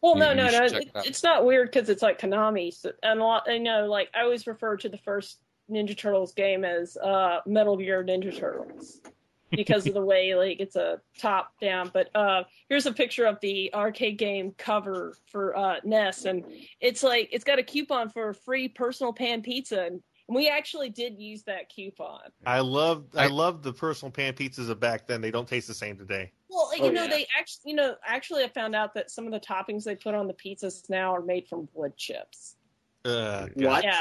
Well, you, no, no, no. It, it's not weird because it's like Konami. So, and a lot, you know, like I always refer to the first Ninja Turtles game as uh, Metal Gear Ninja Turtles because of the way like it's a top down. But uh, here's a picture of the arcade game cover for uh, N E S, and it's like it's got a coupon for a free personal pan pizza. And, And we actually did use that coupon. I love I, I love the personal pan pizzas of back then. They don't taste the same today. Well, you oh, know, yeah. they actually you know, actually I found out that some of the toppings they put on the pizzas now are made from wood chips. Uh, what? Yeah.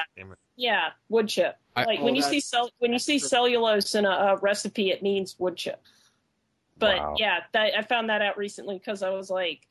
yeah, wood chip. I, like oh, when you see cel- when you see cellulose in a, a recipe, it means wood chip. But wow. yeah, that, I found that out recently because I was like,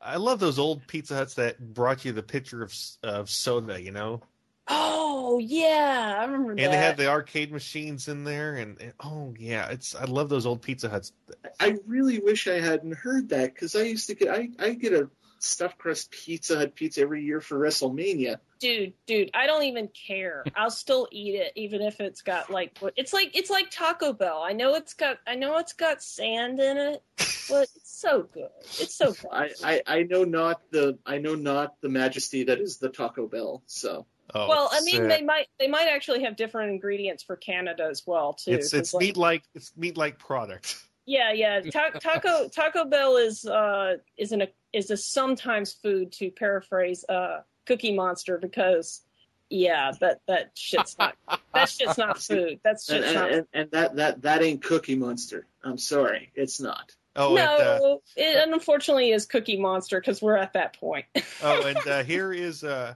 I love those old Pizza Huts that brought you the picture of of soda, you know. Oh yeah, I remember and that. And they had the arcade machines in there, and, and oh yeah, it's I love those old Pizza Huts. I really wish I hadn't heard that because I used to get I I get a stuffed crust Pizza Hut pizza every year for WrestleMania. Dude, dude, I don't even care. I'll still eat it even if it's got like it's like it's like Taco Bell. I know it's got I know it's got sand in it, but it's so good. It's so good. I, I I know not the I know not the majesty that is the Taco Bell. So. Oh, well, I mean, sick. they might they might actually have different ingredients for Canada as well too. It's it's like, meat like it's meat like product. Yeah, yeah. Ta- taco Taco Bell is uh is an is a sometimes food to paraphrase uh Cookie Monster because yeah that that shit's not that shit's not food that's shit's and, not and, and, and that that that ain't Cookie Monster. I'm sorry, it's not. Oh, no, and, uh, it unfortunately is Cookie Monster because we're at that point. oh, and uh, here is uh.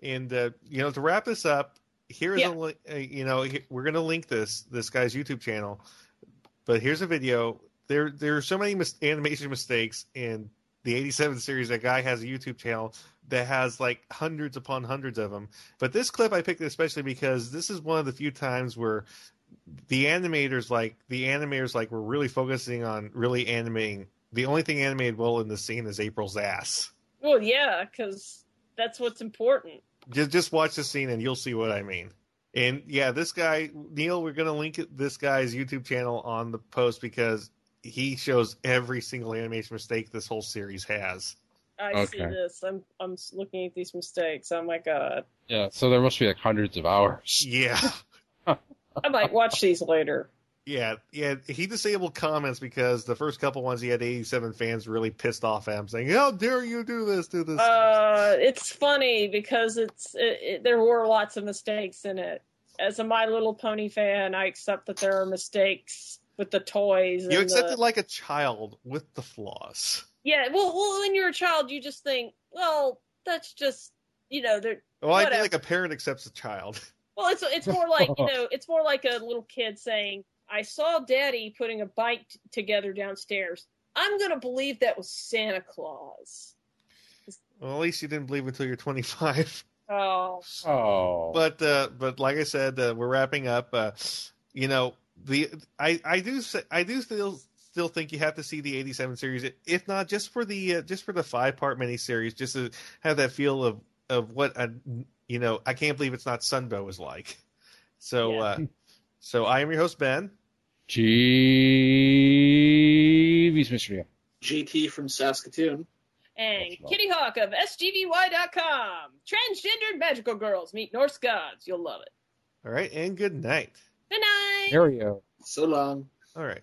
And, uh, you know, to wrap this up, here's yeah. a li- uh, you know, he- we're going to link this, this guy's YouTube channel, but here's a video. There, there are so many mis- animation mistakes in the eighty-seven series. That guy has a YouTube channel that has like hundreds upon hundreds of them. But this clip I picked especially because this is one of the few times where the animators, like the animators, like were really focusing on really animating. The only thing animated well in the scene is April's ass. Well, yeah, because that's what's important. Just, just watch the scene and you'll see what I mean. And yeah, this guy, Neil, we're going to link this guy's YouTube channel on the post because he shows every single animation mistake this whole series has. I okay. see this. I'm I'm looking at these mistakes. Oh my God. Yeah. So there must be like hundreds of hours. Yeah. I might watch these later. Yeah. Yeah. He disabled comments because the first couple ones he had eighty-seven fans really pissed off at him saying, how dare you do this, do this. Uh, it's funny because it's it, it, there were lots of mistakes in it. As a My Little Pony fan, I accept that there are mistakes with the toys. And you accept the... it like a child with the flaws. Yeah. Well, well, when you're a child, you just think, well, that's just, you know, they're. Well, whatever. I feel like a parent accepts a child. Well, it's it's more like, you know, it's more like a little kid saying, I saw Daddy putting a bike t- together downstairs. I'm going to believe that was Santa Claus. Well, at least you didn't believe until you're twenty-five. Oh. Oh. But, uh, but like I said, uh, we're wrapping up. Uh, you know, the I, I do I do still still think you have to see the eighty-seven series, if not just for the uh, just for the five part miniseries, just to have that feel of of what a, you know, I can't believe it's not Sunbow is like. So, yeah. uh, so I am your host, Ben. G V's Mysterio. G T from Saskatoon. And Kitty Hawk of S G V Y dot com. Transgendered magical girls meet Norse gods. You'll love it. All right, and good night. Good night. There we go. So long. All right.